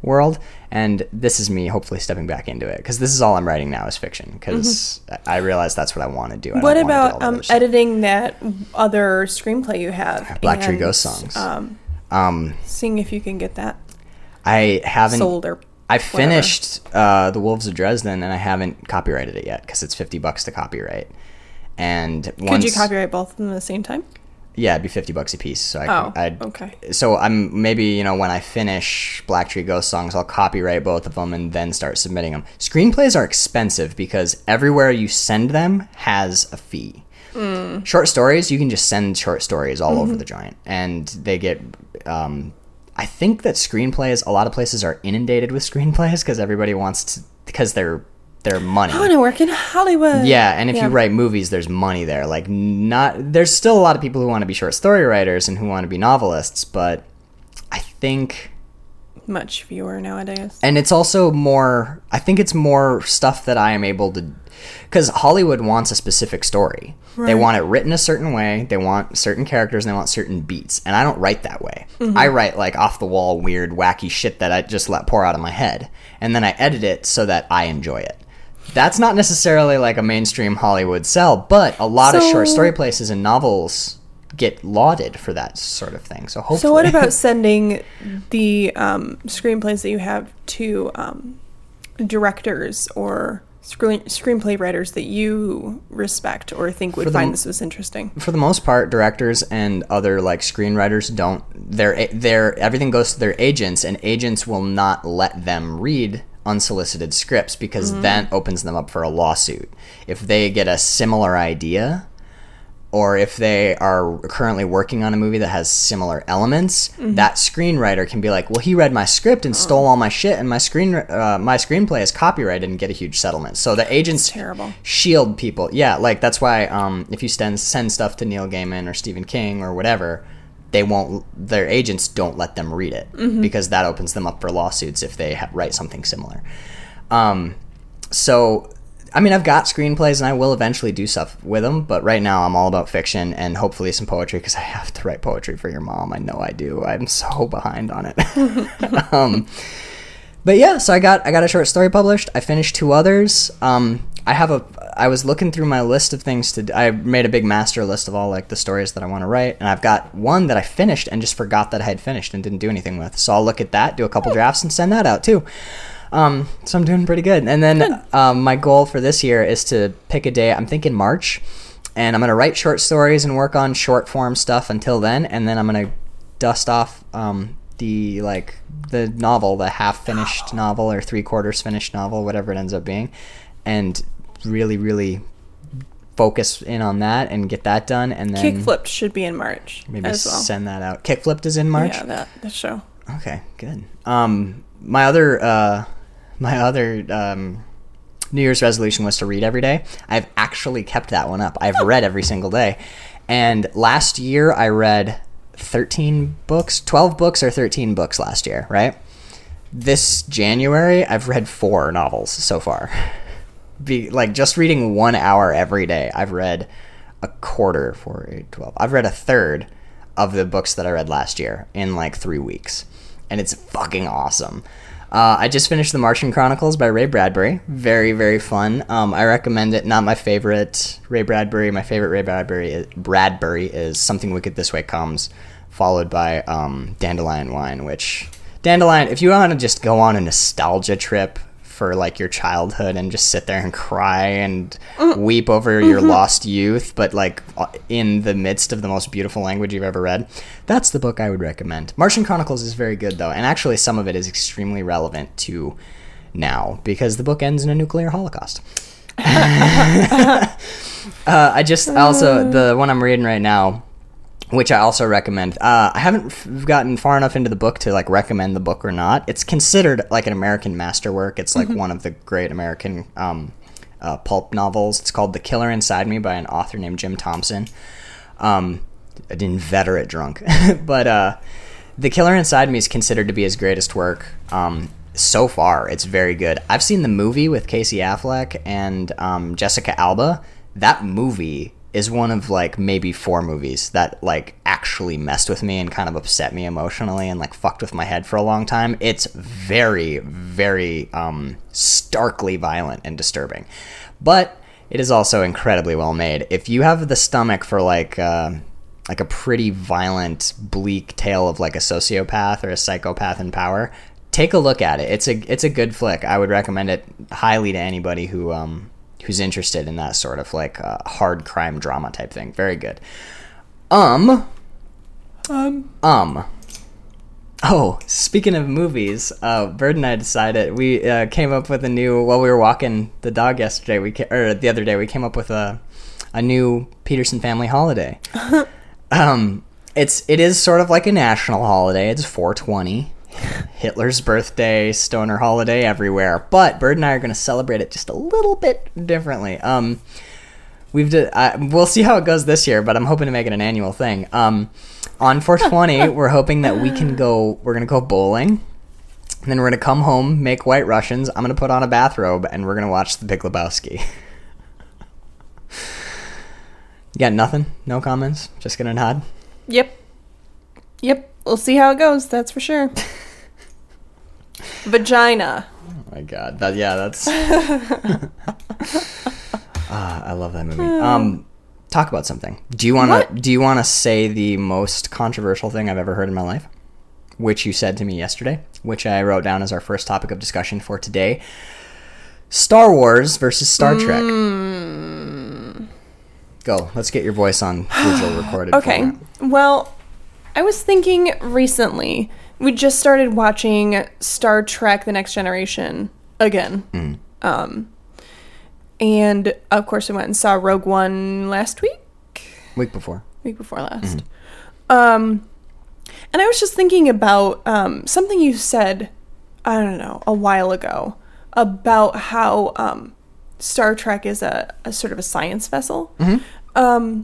world, and this is me hopefully stepping back into it, because this is all I'm writing now is fiction, because I realize that's what I want to do. What about editing that other screenplay you have, Black Tree Ghost Songs, seeing if you can get that I haven't sold or I finished The Wolves of Dresden, and I haven't copyrighted it yet, because it's $50 to copyright. And could you copyright both of them at the same time? Yeah, it'd be $50 a piece. So okay. So I'm maybe, when I finish Black Tree Ghost Songs, I'll copyright both of them and then start submitting them. Screenplays are expensive because everywhere you send them has a fee. Mm. Short stories, you can just send short stories all over the joint, and they get. I think that screenplays, a lot of places are inundated with screenplays because everybody wants to, because their money. I want to work in Hollywood. Yeah, and if you write movies, there's money there. There's still a lot of people who want to be short story writers and who want to be novelists, but I think much fewer nowadays. And it's also more, I think it's more stuff that I am able to, because Hollywood wants a specific story. Right. They want it written a certain way, they want certain characters, and they want certain beats. And I don't write that way. I write off the wall, weird, wacky shit that I just let pour out of my head. And then I edit it so that I enjoy it. That's not necessarily a mainstream Hollywood sell, but a lot of short story places and novels get lauded for that sort of thing. So hopefully. So what about sending the screenplays that you have to directors or screenplay writers that you respect or think would find this was interesting? For the most part, directors and other screenwriters don't. Everything goes to their agents, and agents will not let them read unsolicited scripts, because that opens them up for a lawsuit. If they get a similar idea, or if they are currently working on a movie that has similar elements, that screenwriter can be like, well, he read my script and stole all my shit, and my screenplay is copyrighted, and get a huge settlement. So the agents shield people. Yeah, that's why if you send stuff to Neil Gaiman or Stephen King or whatever, they won't. Their agents don't let them read it, because that opens them up for lawsuits if they write something similar. So, I mean, I've got screenplays, and I will eventually do stuff with them. But right now, I'm all about fiction and hopefully some poetry, because I have to write poetry for your mom. I know I do. I'm so behind on it. But yeah, so I got a short story published. I finished two others. I was looking through my list of things to do. I made a big master list of all the stories that I want to write, and I've got one that I finished and just forgot that I had finished and didn't do anything with. So I'll look at that, do a couple drafts, and send that out too. So I'm doing pretty good. And then my goal for this year is to pick a day. I'm thinking March, and I'm going to write short stories and work on short form stuff until then, and then I'm going to dust off the novel, the half finished novel or three quarters finished novel, whatever it ends up being, and really, really focus in on that and get that done. And then Kickflip should be in March. Maybe as well. Send that out. Kickflip is in March. Yeah, that show. Okay, good. My other New Year's resolution was to read every day. I've actually kept that one up. I've read every single day, and last year I read 13 books, 12 books or 13 books last year. Right. This January, I've read 4 novels so far. Just reading 1 hour every day. I've read a quarter, 4, 8, 12. I've read a third of the books that I read last year in 3 weeks, and it's fucking awesome. I just finished The Martian Chronicles by Ray Bradbury. Very, very fun. I recommend it. Not my favorite Ray Bradbury. My favorite Ray Bradbury is Something Wicked This Way Comes, followed by Dandelion Wine, which... Dandelion, if you want to just go on a nostalgia trip for your childhood and just sit there and cry and weep over your lost youth, but in the midst of the most beautiful language you've ever read, that's the book I would recommend. Martian Chronicles is very good, though, and actually some of it is extremely relevant to now, because the book ends in a nuclear holocaust. The one I'm reading right now, which I also recommend. I haven't gotten far enough into the book to recommend the book or not. It's considered an American masterwork. It's one of the great American pulp novels. It's called The Killer Inside Me by an author named Jim Thompson. an inveterate drunk. But The Killer Inside Me is considered to be his greatest work. So far, it's very good. I've seen the movie with Casey Affleck and Jessica Alba. That movie is one of like maybe four movies that like actually messed with me and kind of upset me emotionally and like fucked with my head for a long time. It's very, very starkly violent and disturbing, but it is also incredibly well made. If you have the stomach for like a pretty violent, bleak tale of like a sociopath or a psychopath in power, take a look at it. It's a good flick. I would recommend it highly to anybody who who's interested in that sort of like hard crime drama type thing. Very good. Oh, speaking of movies, Bird and I decided we came up with a new. While we were walking the dog yesterday, the other day, we came up with a new Peterson family holiday. It is sort of like a national holiday. It's 420. Hitler's birthday, stoner holiday everywhere. But Bird and I are going to celebrate it just a little bit differently. We'll see how it goes this year, but I'm hoping to make it an annual thing. On 420, we're hoping that we're going to go bowling. And then we're going to come home, make White Russians. I'm going to put on a bathrobe, and we're going to watch The Big Lebowski. You got nothing? No comments? Just going to nod? Yep. We'll see how it goes. That's for sure. Vagina. Oh my god. That's. I love that movie. Talk about something. Do you want to say the most controversial thing I've ever heard in my life, which you said to me yesterday, which I wrote down as our first topic of discussion for today: Star Wars versus Star Trek. Go. Let's get your voice on digital recorded. Okay. Format. Well, I was thinking recently, we just started watching Star Trek: The Next Generation again. And of course we went and saw Rogue One last week? Week before last. And I was just thinking about something you said, I don't know, a while ago, about how Star Trek is a sort of a science vessel. Mm-hmm.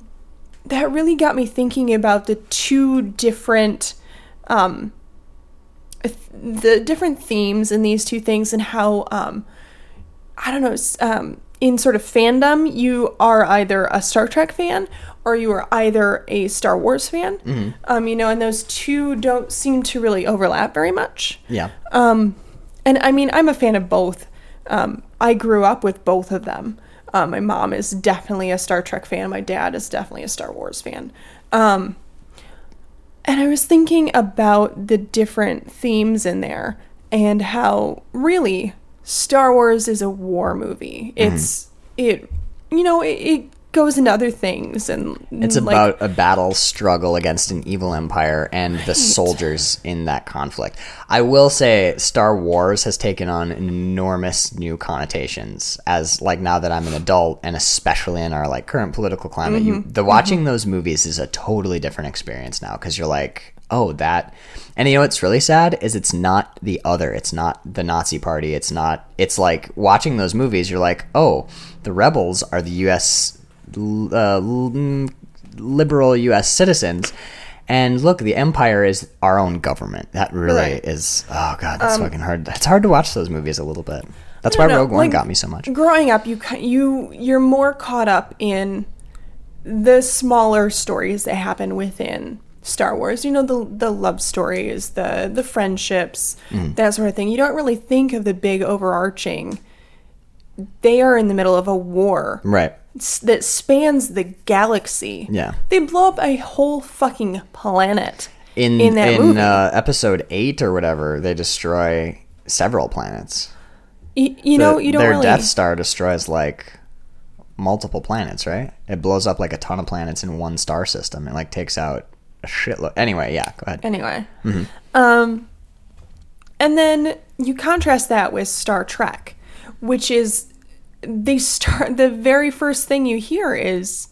That really got me thinking about the two different, the different themes in these two things, and how, in sort of fandom, you are either a Star Trek fan or you are either a Star Wars fan. Mm-hmm. And those two don't seem to really overlap very much. Yeah. And I mean, I'm a fan of both. I grew up with both of them. My mom is definitely a Star Trek fan. My dad is definitely a Star Wars fan. And I was thinking about the different themes in there and how really Star Wars is a war movie. It goes into other things, and it's about a battle struggle against an evil empire and the soldiers in that conflict. I will say Star Wars has taken on enormous new connotations as like now that I'm an adult, and especially in our like current political climate, watching those movies is a totally different experience now, because you're like, oh, that. And you know what's really sad is it's not the other. It's not the Nazi party. It's like watching those movies, you're like, oh, the rebels are the U.S. liberal U.S. citizens, and look, the empire is our own government. That really is. Oh god, that's fucking hard. It's hard to watch those movies a little bit. That's why Rogue One got me so much. Growing up, you're more caught up in the smaller stories that happen within Star Wars. You know, the love stories, the friendships, that sort of thing. You don't really think of the big overarching. They are in the middle of a war, right? That spans the galaxy. Yeah, they blow up a whole fucking planet in that movie. Episode 8 or whatever, they destroy several planets. Their Death Star destroys like multiple planets, right? It blows up like a ton of planets in one star system. It like takes out a shitload. Anyway, yeah, go ahead. Anyway, and then you contrast that with Star Trek, which is. The very first thing you hear is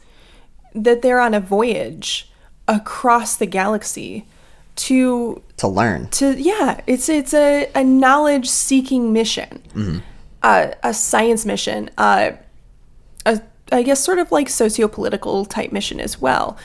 that they're on a voyage across the galaxy to learn. It's a knowledge seeking mission, a science mission, I guess sort of like socio-political type mission as well.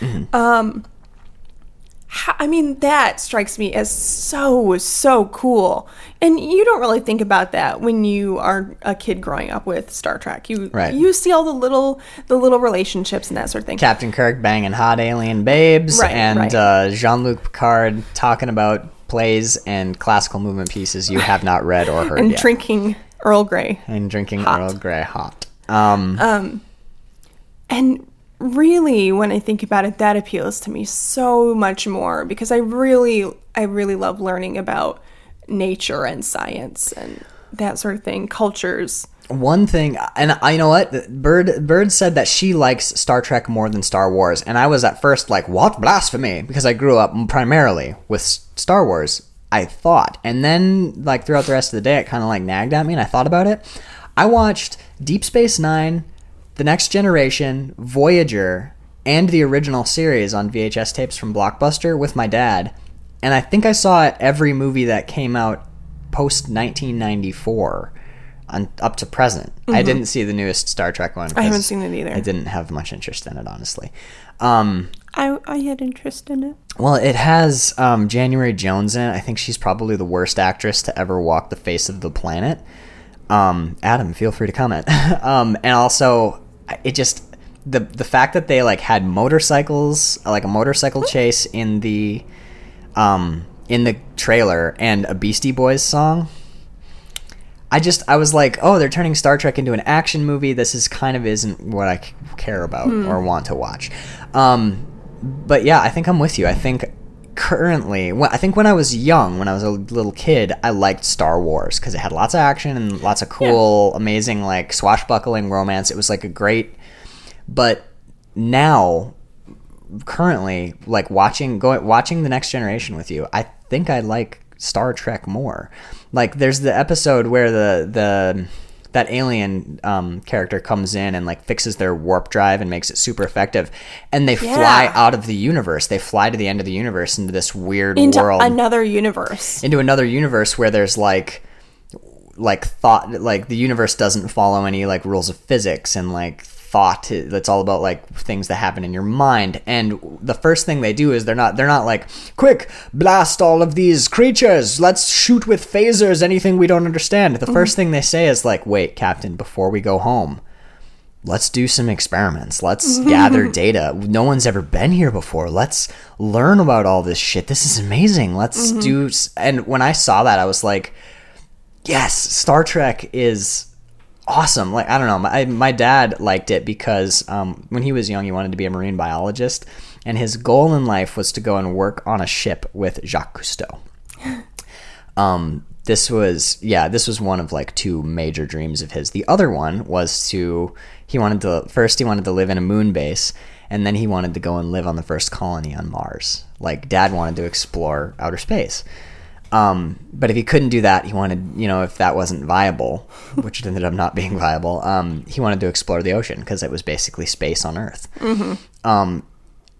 I mean, that strikes me as so cool. And you don't really think about that when you are a kid growing up with Star Trek. You see all the little relationships and that sort of thing. Captain Kirk banging hot alien babes, and Jean-Luc Picard talking about plays and classical movement pieces you have not read or heard and yet. And drinking Earl Grey hot. And really, when I think about it, that appeals to me so much more because I really love learning about nature and science and that sort of thing, cultures. One thing, and you know what? Bird said that she likes Star Trek more than Star Wars, and I was at first like, what? Blasphemy! Because I grew up primarily with Star Wars, I thought. And then, like, throughout the rest of the day, it kind of, like, nagged at me, and I thought about it. I watched Deep Space Nine, The Next Generation, Voyager, and the original series on VHS tapes from Blockbuster with my dad. And I think I saw every movie that came out post-1994 up to present. Mm-hmm. I didn't see the newest Star Trek one. I haven't seen it either. I didn't have much interest in it, honestly. I had interest in it. Well, it has January Jones in it. I think she's probably the worst actress to ever walk the face of the planet. Adam, feel free to comment. And also... it just the fact that they like had motorcycles, like a motorcycle chase in the trailer, and a Beastie Boys song. I was like, oh, they're turning Star Trek into an action movie. This is kind of isn't what I care about or want to watch. But yeah, I think I'm with you. I think currently, when I was young, when I was a little kid, I liked Star Wars because it had lots of action and lots of cool, amazing, like, swashbuckling romance. It was like a great, but now, currently, like, watching The Next Generation with you, I think I like Star Trek more. Like, there's the episode where that alien character comes in and, like, fixes their warp drive and makes it super effective. And they fly out of the universe. They fly to the end of the universe into this weird world. Into another universe where there's, like thought, like, the universe doesn't follow any, like, rules of physics and, like, thought. That's all about, like, things that happen in your mind. And the first thing they do is they're not like, quick, blast all of these creatures, let's shoot with phasers anything we don't understand. The first thing they say is like, wait, Captain, before we go home, let's do some experiments, let's gather data, no one's ever been here before, let's learn about all this shit, this is amazing, let's do. And when I saw that, I was like, yes, Star Trek is awesome. Like, I don't know, my dad liked it because when he was young, he wanted to be a marine biologist, and his goal in life was to go and work on a ship with Jacques Cousteau. This was one of, like, two major dreams of his. The other one was he wanted to live in a moon base, and then he wanted to go and live on the first colony on Mars. Like, Dad wanted to explore outer space. But if he couldn't do that, he wanted, you know, if that wasn't viable, which it ended up not being viable, he wanted to explore the ocean because it was basically space on Earth.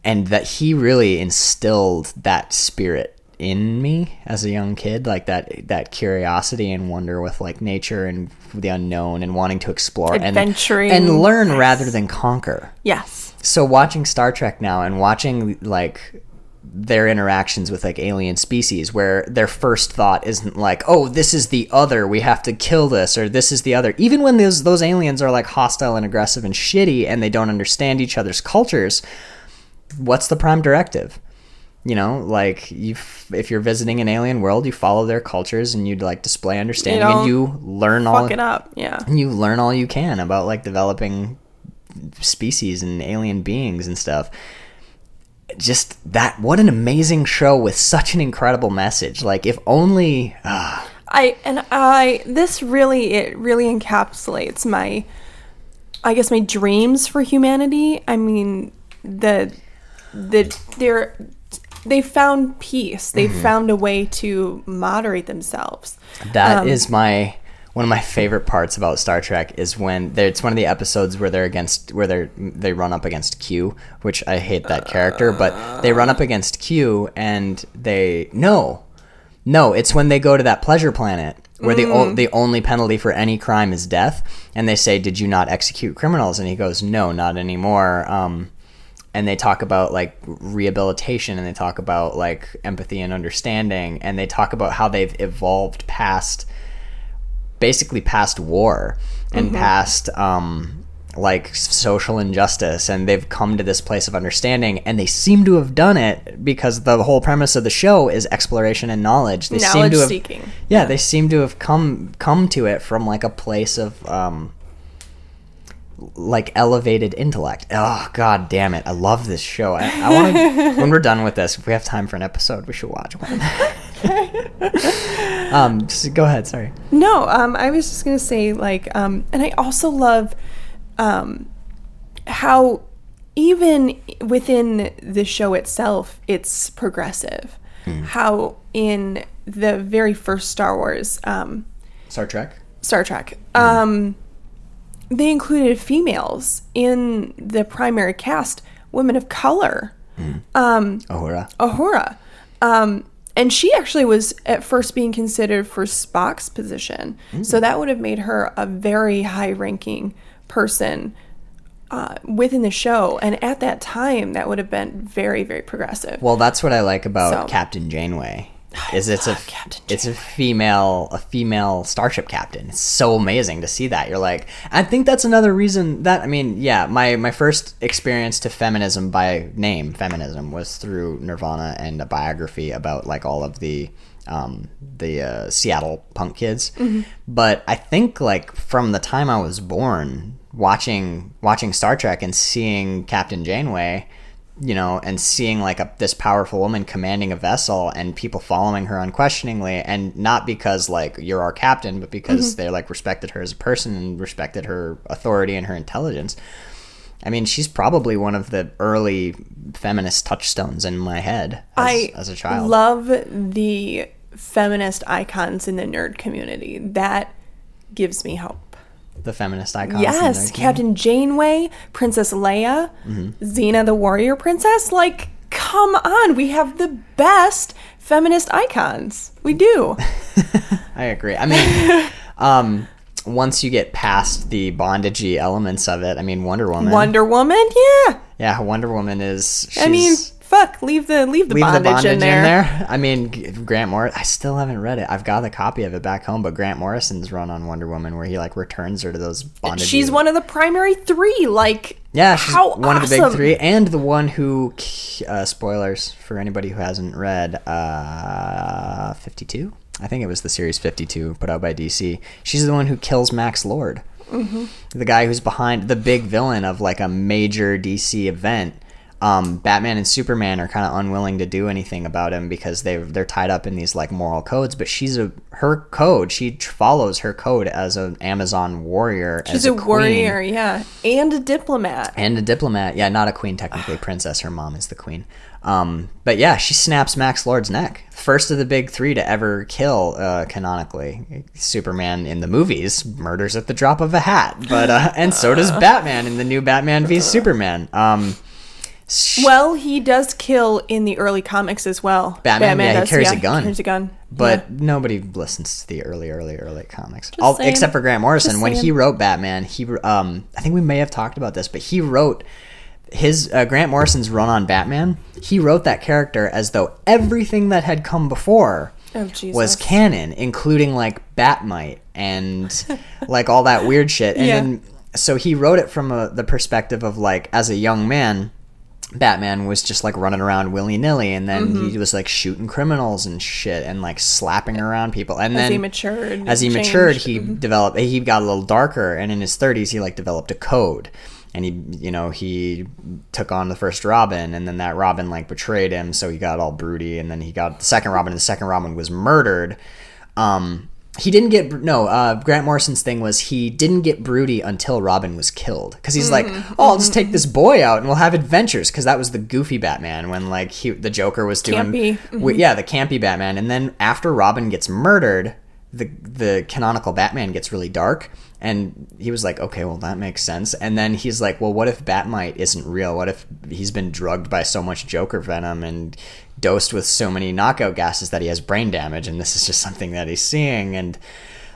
And that he really instilled that spirit in me as a young kid, like that curiosity and wonder with, like, nature and the unknown and wanting to explore and learn rather than conquer. Yes. So watching Star Trek now and watching, like, their interactions with, like, alien species, where their first thought isn't like, oh, this is the other, we have to kill this, or this is the other. Even when those aliens are, like, hostile and aggressive and shitty and they don't understand each other's cultures, what's the prime directive? You know, like, if you're visiting an alien world, you follow their cultures and you'd, like, display understanding, and you learn you learn all you can about, like, developing species and alien beings and stuff. Just that, what an amazing show with such an incredible message. Like, if only this really encapsulates my, I guess, my dreams for humanity. I mean, they found peace. They found a way to moderate themselves. That is one of my favorite parts about Star Trek is when it's one of the episodes where they run up against Q, which I hate that character, but they run up against Q and it's when they go to that pleasure planet where the only penalty for any crime is death, and they say, did you not execute criminals? And he goes, no, not anymore. and they talk about like rehabilitation, and they talk about like empathy and understanding, and they talk about how they've evolved past basically past war and past like social injustice, and they've come to this place of understanding, and they seem to have done it because the whole premise of the show is exploration and knowledge. They knowledge seem to have, seeking. Yeah, they seem to have come to it from like a place of like elevated intellect. Oh, god damn it, I love this show. I want to when we're done with this, if we have time for an episode, we should watch one. Just go ahead, sorry. No, I was just gonna say, like, and I also love how even within the show itself, it's progressive. How in the very first Star Wars, Star Trek, they included females in the primary cast, women of color. Uhura. And she actually was at first being considered for Spock's position. So that would have made her a very high-ranking person within the show. And at that time, that would have been very, very progressive. Well, that's what I like about Captain Janeway. It's a female starship captain. It's so amazing to see that. You're like, I think that's another reason that, I mean, yeah, my first experience to feminism by name, feminism, was through Nirvana and a biography about like all of the Seattle punk kids. But I think like from the time I was born, watching Star Trek and seeing Captain Janeway, you know, and seeing like this powerful woman commanding a vessel and people following her unquestioningly, and not because like you're our captain, but because they like respected her as a person and respected her authority and her intelligence. I mean, she's probably one of the early feminist touchstones in my head as a child. I love the feminist icons in the nerd community. That gives me hope. The feminist icons. Yes, Captain Janeway, Princess Leia, Xena the warrior princess. Like, come on, we have the best feminist icons. We do. I agree. I mean, once you get past the bondagey elements of it, I mean, Wonder Woman, yeah. Yeah, Wonder Woman is... I mean, fuck, leave the bondage in there. I mean, Grant Morrison, I still haven't read it. I've got a copy of it back home, but Grant Morrison's run on Wonder Woman where he like returns her to those bondages. She's one of the primary three, like, yeah, she's how one awesome. Of the big three, and the one who, spoilers for anybody who hasn't read, 52? I think it was the series 52 put out by DC. She's the one who kills Max Lord, the guy who's behind the big villain of like a major DC event. Batman and Superman are kind of unwilling to do anything about him because they're tied up in these like moral codes, but she follows her code as an Amazon warrior. She's a warrior, yeah, and a diplomat. Yeah, not a queen technically, princess. Her mom is the queen. But yeah, she snaps Max Lord's neck. First of the big three to ever kill canonically. Superman in the movies murders at the drop of a hat, but and so does Batman in the new Batman v Superman. Well, he does kill in the early comics as well. Batman does, he carries a gun. But nobody listens to the early comics. Except for Grant Morrison. Just when he wrote Batman, he I think we may have talked about this, but he wrote his Grant Morrison's run on Batman. He wrote that character as though everything that had come before was canon, including like Batmite and like all that weird shit. And then, so he wrote it from the perspective of like, as a young man, Batman was just like running around willy-nilly, and then he was like shooting criminals and shit and like slapping around people, and then as he matured he developed, he got a little darker, and in his 30s he like developed a code, and he took on the first Robin, and then that Robin like betrayed him, so he got all broody, and then he got the second Robin, and the second Robin was murdered. He didn't get... Grant Morrison's thing was he didn't get broody until Robin was killed. Because he's like, I'll just take this boy out and we'll have adventures. Because that was the goofy Batman when, like, the Joker was doing... Campy. Yeah, the campy Batman. And then after Robin gets murdered, the canonical Batman gets really dark. And he was like, okay, well, that makes sense. And then he's like, well, what if Batmite isn't real? What if he's been drugged by so much Joker venom and... dosed with so many knockout gases that he has brain damage, and this is just something that he's seeing. And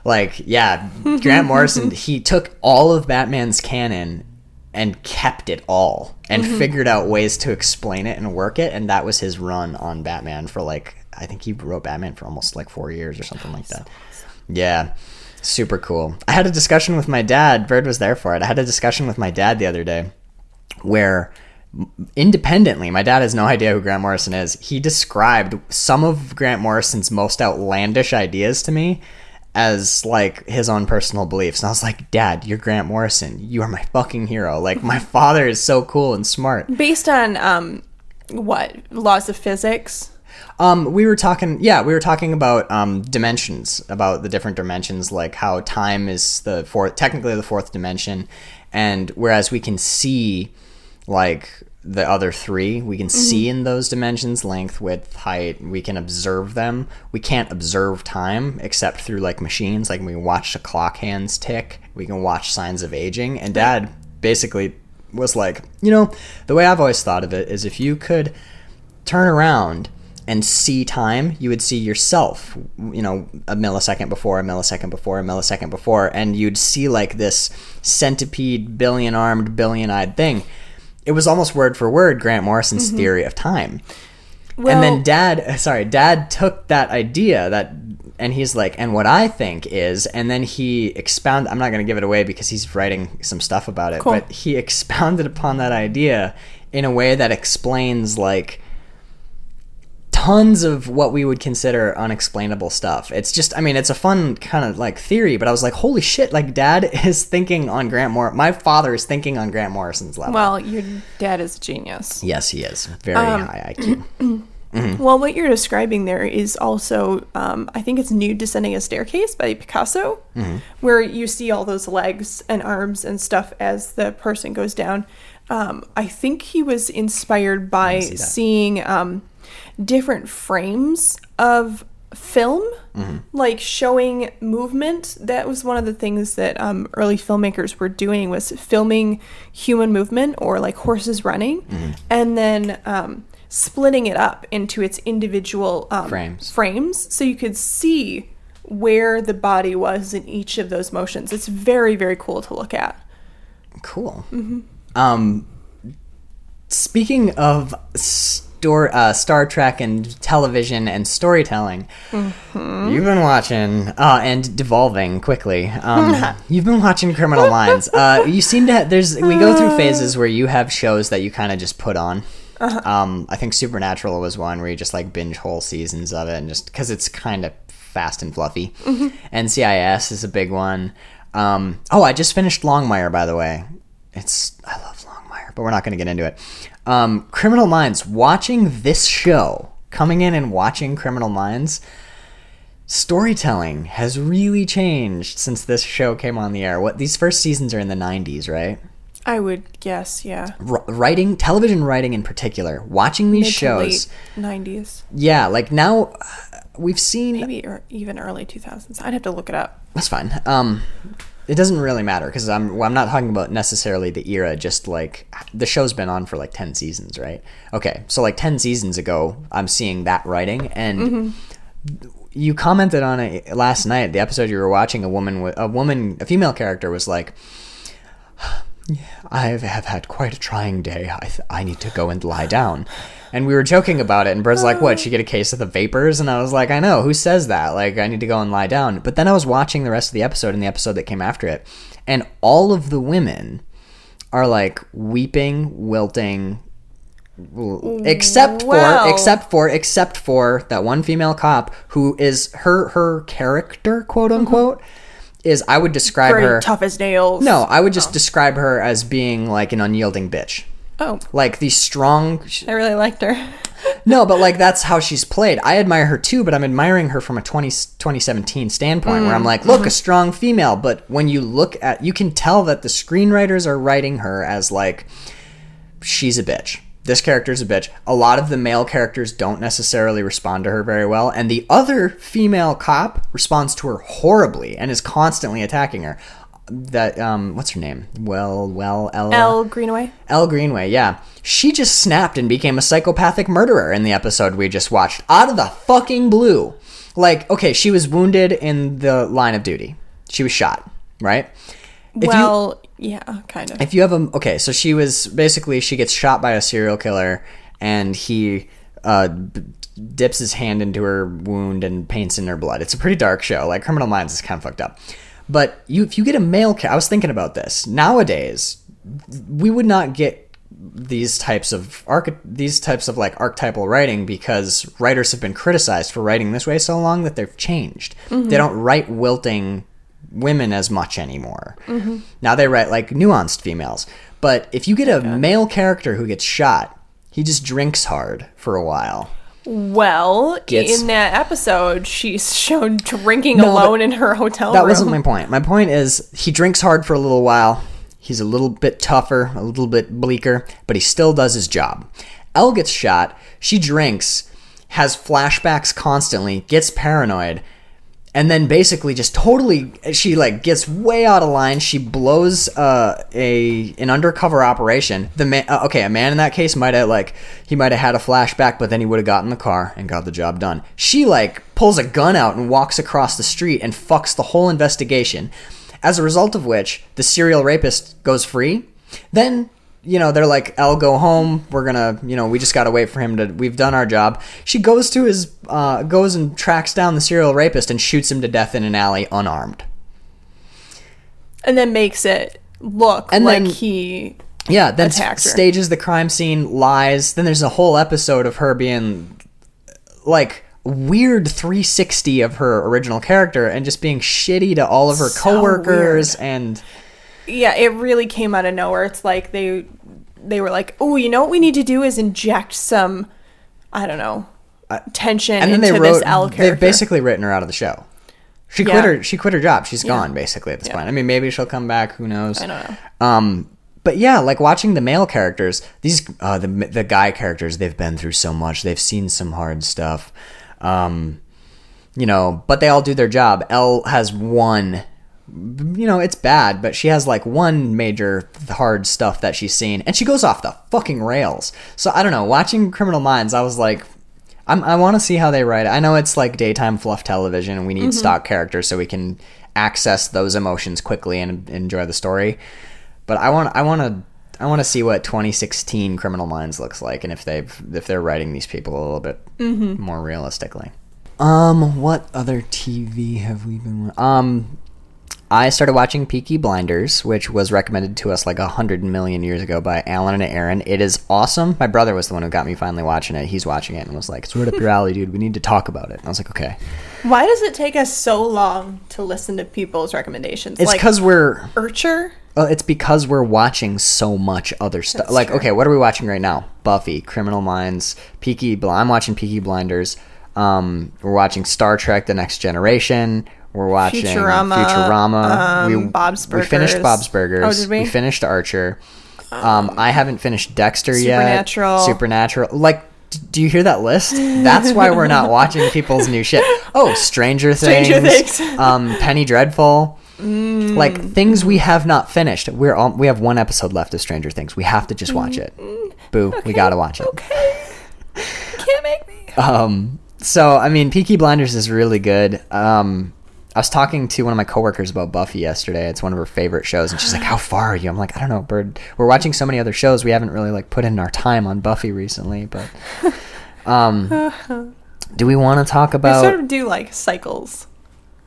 like, yeah, Grant Morrison, he took all of Batman's canon and kept it all and figured out ways to explain it and work it. And that was his run on Batman for like, I think he wrote Batman for almost like 4 years or something like that. Yeah. Super cool. I had a discussion with my dad. Bird was there for it. I had a discussion with my dad the other day where independently, my dad has no idea who Grant Morrison is. He described some of Grant Morrison's most outlandish ideas to me as like his own personal beliefs. And I was like, Dad, you're Grant Morrison. You are my fucking hero. Like my father is so cool and smart. Based on what? Laws of physics? We were talking about dimensions, about the different dimensions, like how time is technically the fourth dimension, and whereas we can see like the other three, we can see in those dimensions, length, width, height, we can observe them. We can't observe time except through like machines, like we can watch the clock hands tick, we can watch signs of aging. And Dad basically was like, you know, the way I've always thought of it is if you could turn around and see time, you would see yourself, you know, a millisecond before, a millisecond before, a millisecond before, and you'd see like this centipede, billion-armed, billion-eyed thing. It was almost word for word Grant Morrison's theory of time. Well, and then Dad took that idea and he's like, and what I think is, and then he expounded, I'm not going to give it away because he's writing some stuff about it, cool. But he expounded upon that idea in a way that explains like tons of what we would consider unexplainable stuff. It's just, I mean, it's a fun kind of like theory, but I was like, holy shit, like Dad is thinking on my father is thinking on Grant Morrison's level. Well, your dad is a genius. Yes, he is. Very high IQ. Well, what you're describing there is also, I think it's Nude Descending a Staircase by Picasso, where you see all those legs and arms and stuff as the person goes down. I think he was inspired by seeing different frames of film, like showing movement. That was one of the things that early filmmakers were doing, was filming human movement or like horses running, and then splitting it up into its individual frames so you could see where the body was in each of those motions. It's very, very cool to look at. Cool. Speaking of Star Trek and television and storytelling, you've been watching and devolving quickly. You've been watching Criminal Minds. You seem to we go through phases where you have shows that you kind of just put on. I think Supernatural was one where you just like binge whole seasons of it, and just because it's kind of fast and fluffy. NCIS is a big one. I just finished Longmire, by the way. I love Longmire, but we're not going to get into it. Criminal Minds, watching this show, coming in and watching Criminal Minds, storytelling has really changed since this show came on the air. These first seasons are in the 90s, right? I would guess, yeah. Writing, television writing in particular, watching these shows. Mid to late 90s. Yeah, like now we've seen... Maybe even early 2000s. I'd have to look it up. That's fine. It doesn't really matter because I'm not talking about necessarily the era, just like the show's been on for like 10 seasons, right? Okay, so like 10 seasons ago, I'm seeing that writing. And you commented on it last night, the episode you were watching, a female character was like, I have had quite a trying day. I need to go and lie down. And we were joking about it, and Bird's like, what, she get a case of the vapors? And I was like, I know, who says that? Like, I need to go and lie down. But then I was watching the rest of the episode and the episode that came after it, and all of the women are like weeping, wilting, except for that one female cop who is her character, quote unquote, is I would describe her tough as nails. No, I would just describe her as being like an unyielding bitch. Oh. Like the strong... I really liked her. No, but like that's how she's played. I admire her too, but I'm admiring her from a 2017 standpoint where I'm like, look, a strong female. But when you look at... You can tell that the screenwriters are writing her as like, she's a bitch. This character's a bitch. A lot of the male characters don't necessarily respond to her very well. And the other female cop responds to her horribly and is constantly attacking her. That what's her name? Elle Greenway. Elle Greenway, yeah. She just snapped and became a psychopathic murderer in the episode we just watched. Out of the fucking blue. Like, okay, she was wounded in the line of duty. She was shot, right? If you have a... Okay, so she was... Basically, she gets shot by a serial killer, and he dips his hand into her wound and paints in her blood. It's a pretty dark show. Like, Criminal Minds is kind of fucked up. But if you get a male... I was thinking about this. Nowadays, we would not get these types of archetypal writing because writers have been criticized for writing this way so long that they've changed. Mm-hmm. They don't write wilting women as much anymore. Mm-hmm. Now they write like nuanced females. But if you get a male character who gets shot, he just drinks hard for a while. Well, in that episode, she's shown drinking alone in her hotel room. That wasn't my point. My point is he drinks hard for a little while. He's a little bit tougher, a little bit bleaker, but he still does his job. Elle gets shot. She drinks, has flashbacks constantly, gets paranoid, and then basically just totally, she like gets way out of line. She blows an undercover operation. A man in that case might have had a flashback, but then he would have gotten in the car and got the job done. She like pulls a gun out and walks across the street and fucks the whole investigation. As a result of which, the serial rapist goes free. Then, they're like, I'll go home. We're going to, we just got to wait for him to, we've done our job. She goes to his, goes and tracks down the serial rapist and shoots him to death in an alley unarmed. And then makes it look then attacks her. Stages the crime scene, lies. Then there's a whole episode of her being like... weird 360 of her original character and just being shitty to all of her coworkers and it really came out of nowhere. It's like they were like, oh, you know what we need to do is inject some tension and then into this Elle character. They've basically written her out of the show. She quit her job. She's gone basically at this point. I mean, maybe she'll come back, who knows. I don't know. But yeah, like watching the male characters, these the guy characters, they've been through so much. They've seen some hard stuff. But they all do their job. Elle has one, it's bad, but she has like one major hard stuff that she's seen, and she goes off the fucking rails. So I don't know, watching Criminal Minds, I was like, I want to see how they write it. I know it's like daytime fluff television, and we need stock characters so we can access those emotions quickly and enjoy the story. But I want to see what 2016 Criminal Minds looks like, and if they're writing these people a little bit more realistically. What other TV have we been? I started watching Peaky Blinders, which was recommended to us like 100 million years ago by Alan and Aaron. It is awesome. My brother was the one who got me finally watching it. He's watching it and was like, "It's right up your alley, dude. We need to talk about it." And I was like, "Okay." Why does it take us so long to listen to people's recommendations? It's because we're Urcher. Well, it's because we're watching so much other stuff. Like, true. Okay, what are we watching right now? Buffy, Criminal Minds, I'm watching Peaky Blinders. We're watching Star Trek: The Next Generation. We're watching Futurama. Bob's Burgers. We finished Bob's Burgers. Oh, did we? We finished Archer. I haven't finished Dexter yet. Supernatural. Like, do you hear that list? That's why we're not watching people's new shit. Oh, Stranger Things. Penny Dreadful. Like things we have not finished. We have one episode left of Stranger Things. We have to just watch it. Boo, okay, we gotta watch it. Okay, can't make me. So I mean, Peaky Blinders is really good. I was talking to one of my coworkers about Buffy yesterday. It's one of her favorite shows, and she's like, "How far are you?" I'm like, "I don't know, bird. We're watching so many other shows. We haven't really like put in our time on Buffy recently." But do we want to talk about? We sort of do like cycles.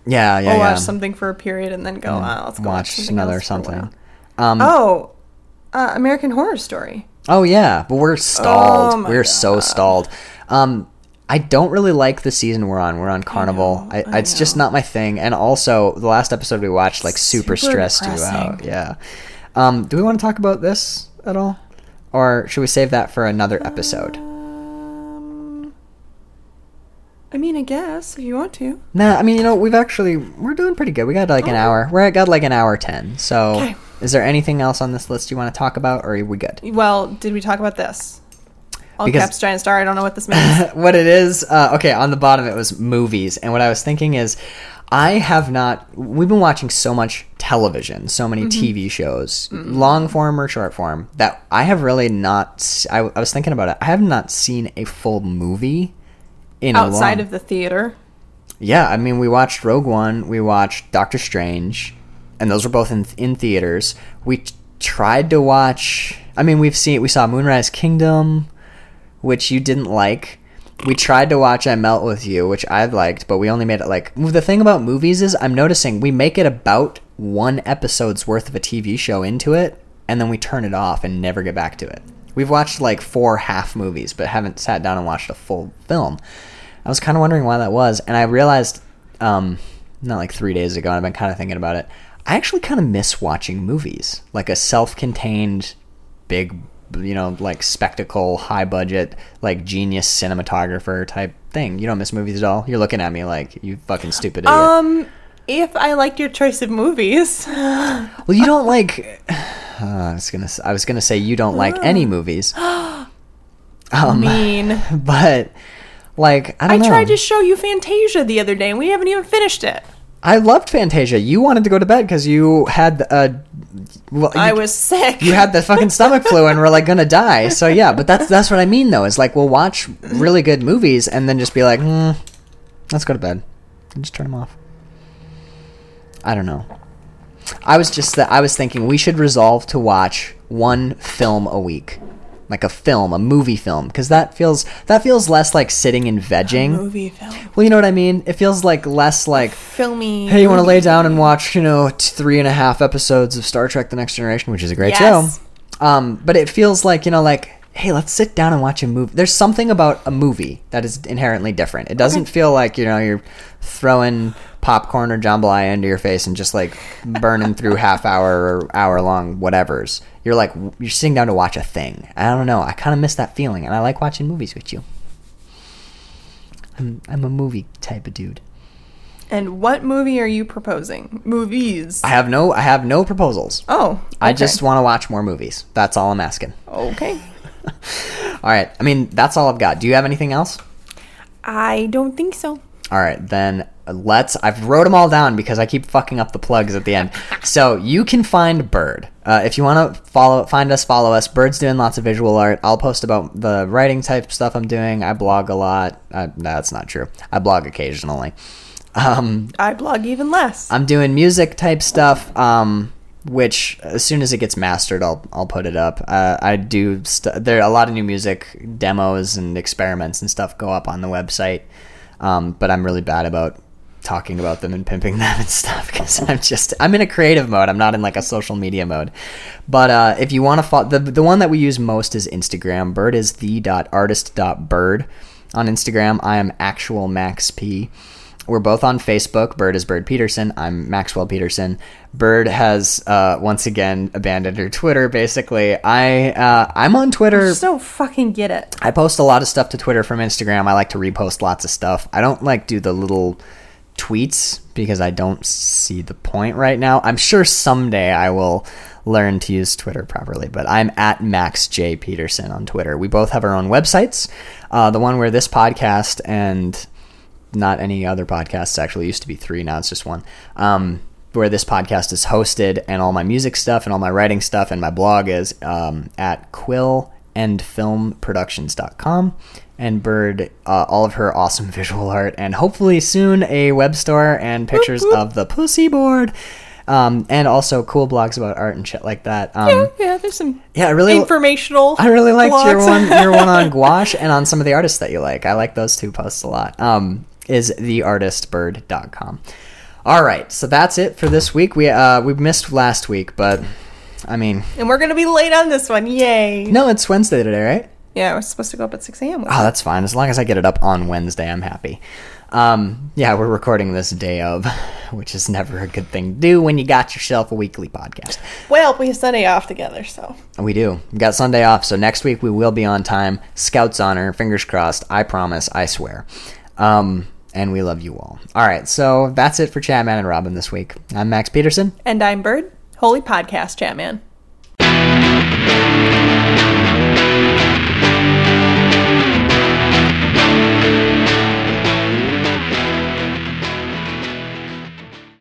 Yeah. Or watch something for a period and then go, let's go watch another something. American Horror Story. Oh, yeah. But we're stalled. So stalled. I don't really like the season we're on. We're on Carnival. I know. It's just not my thing. And also, the last episode we watched, like, super stressed depressing. You out. Yeah. Do we want to talk about this at all? Or should we save that for another episode? I mean, I guess, if you want to. Nah, I mean, we're doing pretty good. We got like an hour. We got like an hour 10. So okay. Is there anything else on this list you want to talk about, or are we good? Well, did we talk about this? All caps, giant star. I don't know what this means. What it is, on the bottom it was movies. And what I was thinking is, we've been watching so much television, so many TV shows, long form or short form, that I have really not, I was thinking about it, I have not seen a full movie outside of the theater. Yeah, I mean, we watched Rogue One, we watched Doctor Strange, and those were both in theaters. We tried to watch, we saw Moonrise Kingdom, which you didn't like. We tried to watch I Melt With You, which I liked, but we only made it like... The thing about movies is I'm noticing we make it about one episode's worth of a TV show into it, and then we turn it off and never get back to it. We've watched like 4 half movies, but haven't sat down and watched a full film. I was kind of wondering why that was, and I realized, not like 3 days ago, and I've been kind of thinking about it, I actually kind of miss watching movies. Like a self-contained, big, like spectacle, high budget, like genius cinematographer type thing. You don't miss movies at all? You're looking at me like, you fucking stupid idiot. If I liked your choice of movies. Well, you don't like... I was gonna say you don't like any movies. Mean. But, like, I don't know. I tried to show you Fantasia the other day, and we haven't even finished it. I loved Fantasia. You wanted to go to bed because you had I was sick. You had the fucking stomach flu and were like gonna die. So yeah, but that's what I mean though. Is like we'll watch really good movies and then just be like, let's go to bed and just turn them off. I don't know. I was thinking we should resolve to watch one film a week, like a movie film, because that feels less like sitting and vegging. A movie film. Well, you know what I mean. It feels like less like filmy. Hey, you want to lay down and watch 3.5 episodes of Star Trek: The Next Generation, which is a great show. But it feels like hey, let's sit down and watch a movie. There's something about a movie that is inherently different. It doesn't feel like you're throwing popcorn or jambalaya into your face and just like burning through half hour or hour long whatevers. You're sitting down to watch a thing. I don't know. I kind of miss that feeling, and I like watching movies with you. I'm a movie type of dude. And what movie are you proposing? Movies. I have no proposals. Oh, okay. I just want to watch more movies. That's all I'm asking. Okay. All right. That's all I've got. Do you have anything else? I don't think so. All right, then I've wrote them all down because I keep fucking up the plugs at the end. So you can find Bird. If you want to follow us. Bird's doing lots of visual art. I'll post about the writing type stuff I'm doing. I blog a lot. That's not true. I blog occasionally. I blog even less. I'm doing music type stuff, which as soon as it gets mastered, I'll put it up. I do. There are a lot of new music demos and experiments and stuff go up on the website. But I'm really bad about talking about them and pimping them and stuff because I'm in a creative mode. I'm not in like a social media mode. But if you want to follow, the one that we use most is Instagram. Bird is the.artist.bird on Instagram. I am actual Max P. We're both on Facebook. Bird is Bird Peterson. I'm Maxwell Peterson. Bird has once again abandoned her Twitter. Basically, I'm on Twitter. I just don't fucking get it. I post a lot of stuff to Twitter from Instagram. I like to repost lots of stuff. I don't like do the little tweets because I don't see the point right now. I'm sure someday I will learn to use Twitter properly, but I'm at Max J Peterson on Twitter. We both have our own websites. The one where this podcast and not any other podcasts actually used to be 3. Now it's just 1, where this podcast is hosted, and all my music stuff and all my writing stuff and my blog is at quillandfilmproductions.com. And Bird, all of her awesome visual art, and hopefully soon a web store and pictures of the pussy board, and also cool blogs about art and shit like that. There's some informational. I really liked blogs. your one on gouache and on some of the artists that you like. I like those two posts a lot. Is theartistbird.com. All right, so that's it for this week. We missed last week, but and we're gonna be late on this one. Yay! No, it's Wednesday today, right? Yeah, we're supposed to go up at 6 a.m. Oh, that's fine. As long as I get it up on Wednesday, I'm happy. We're recording this day of, which is never a good thing to do when you got yourself a weekly podcast. Well, we have Sunday off together, so. We do. We got Sunday off, so next week we will be on time. Scout's honor, fingers crossed. I promise, I swear. And we love you all. All right, so that's it for Chatman and Robin this week. I'm Max Peterson. And I'm Bird. Holy podcast, Chatman.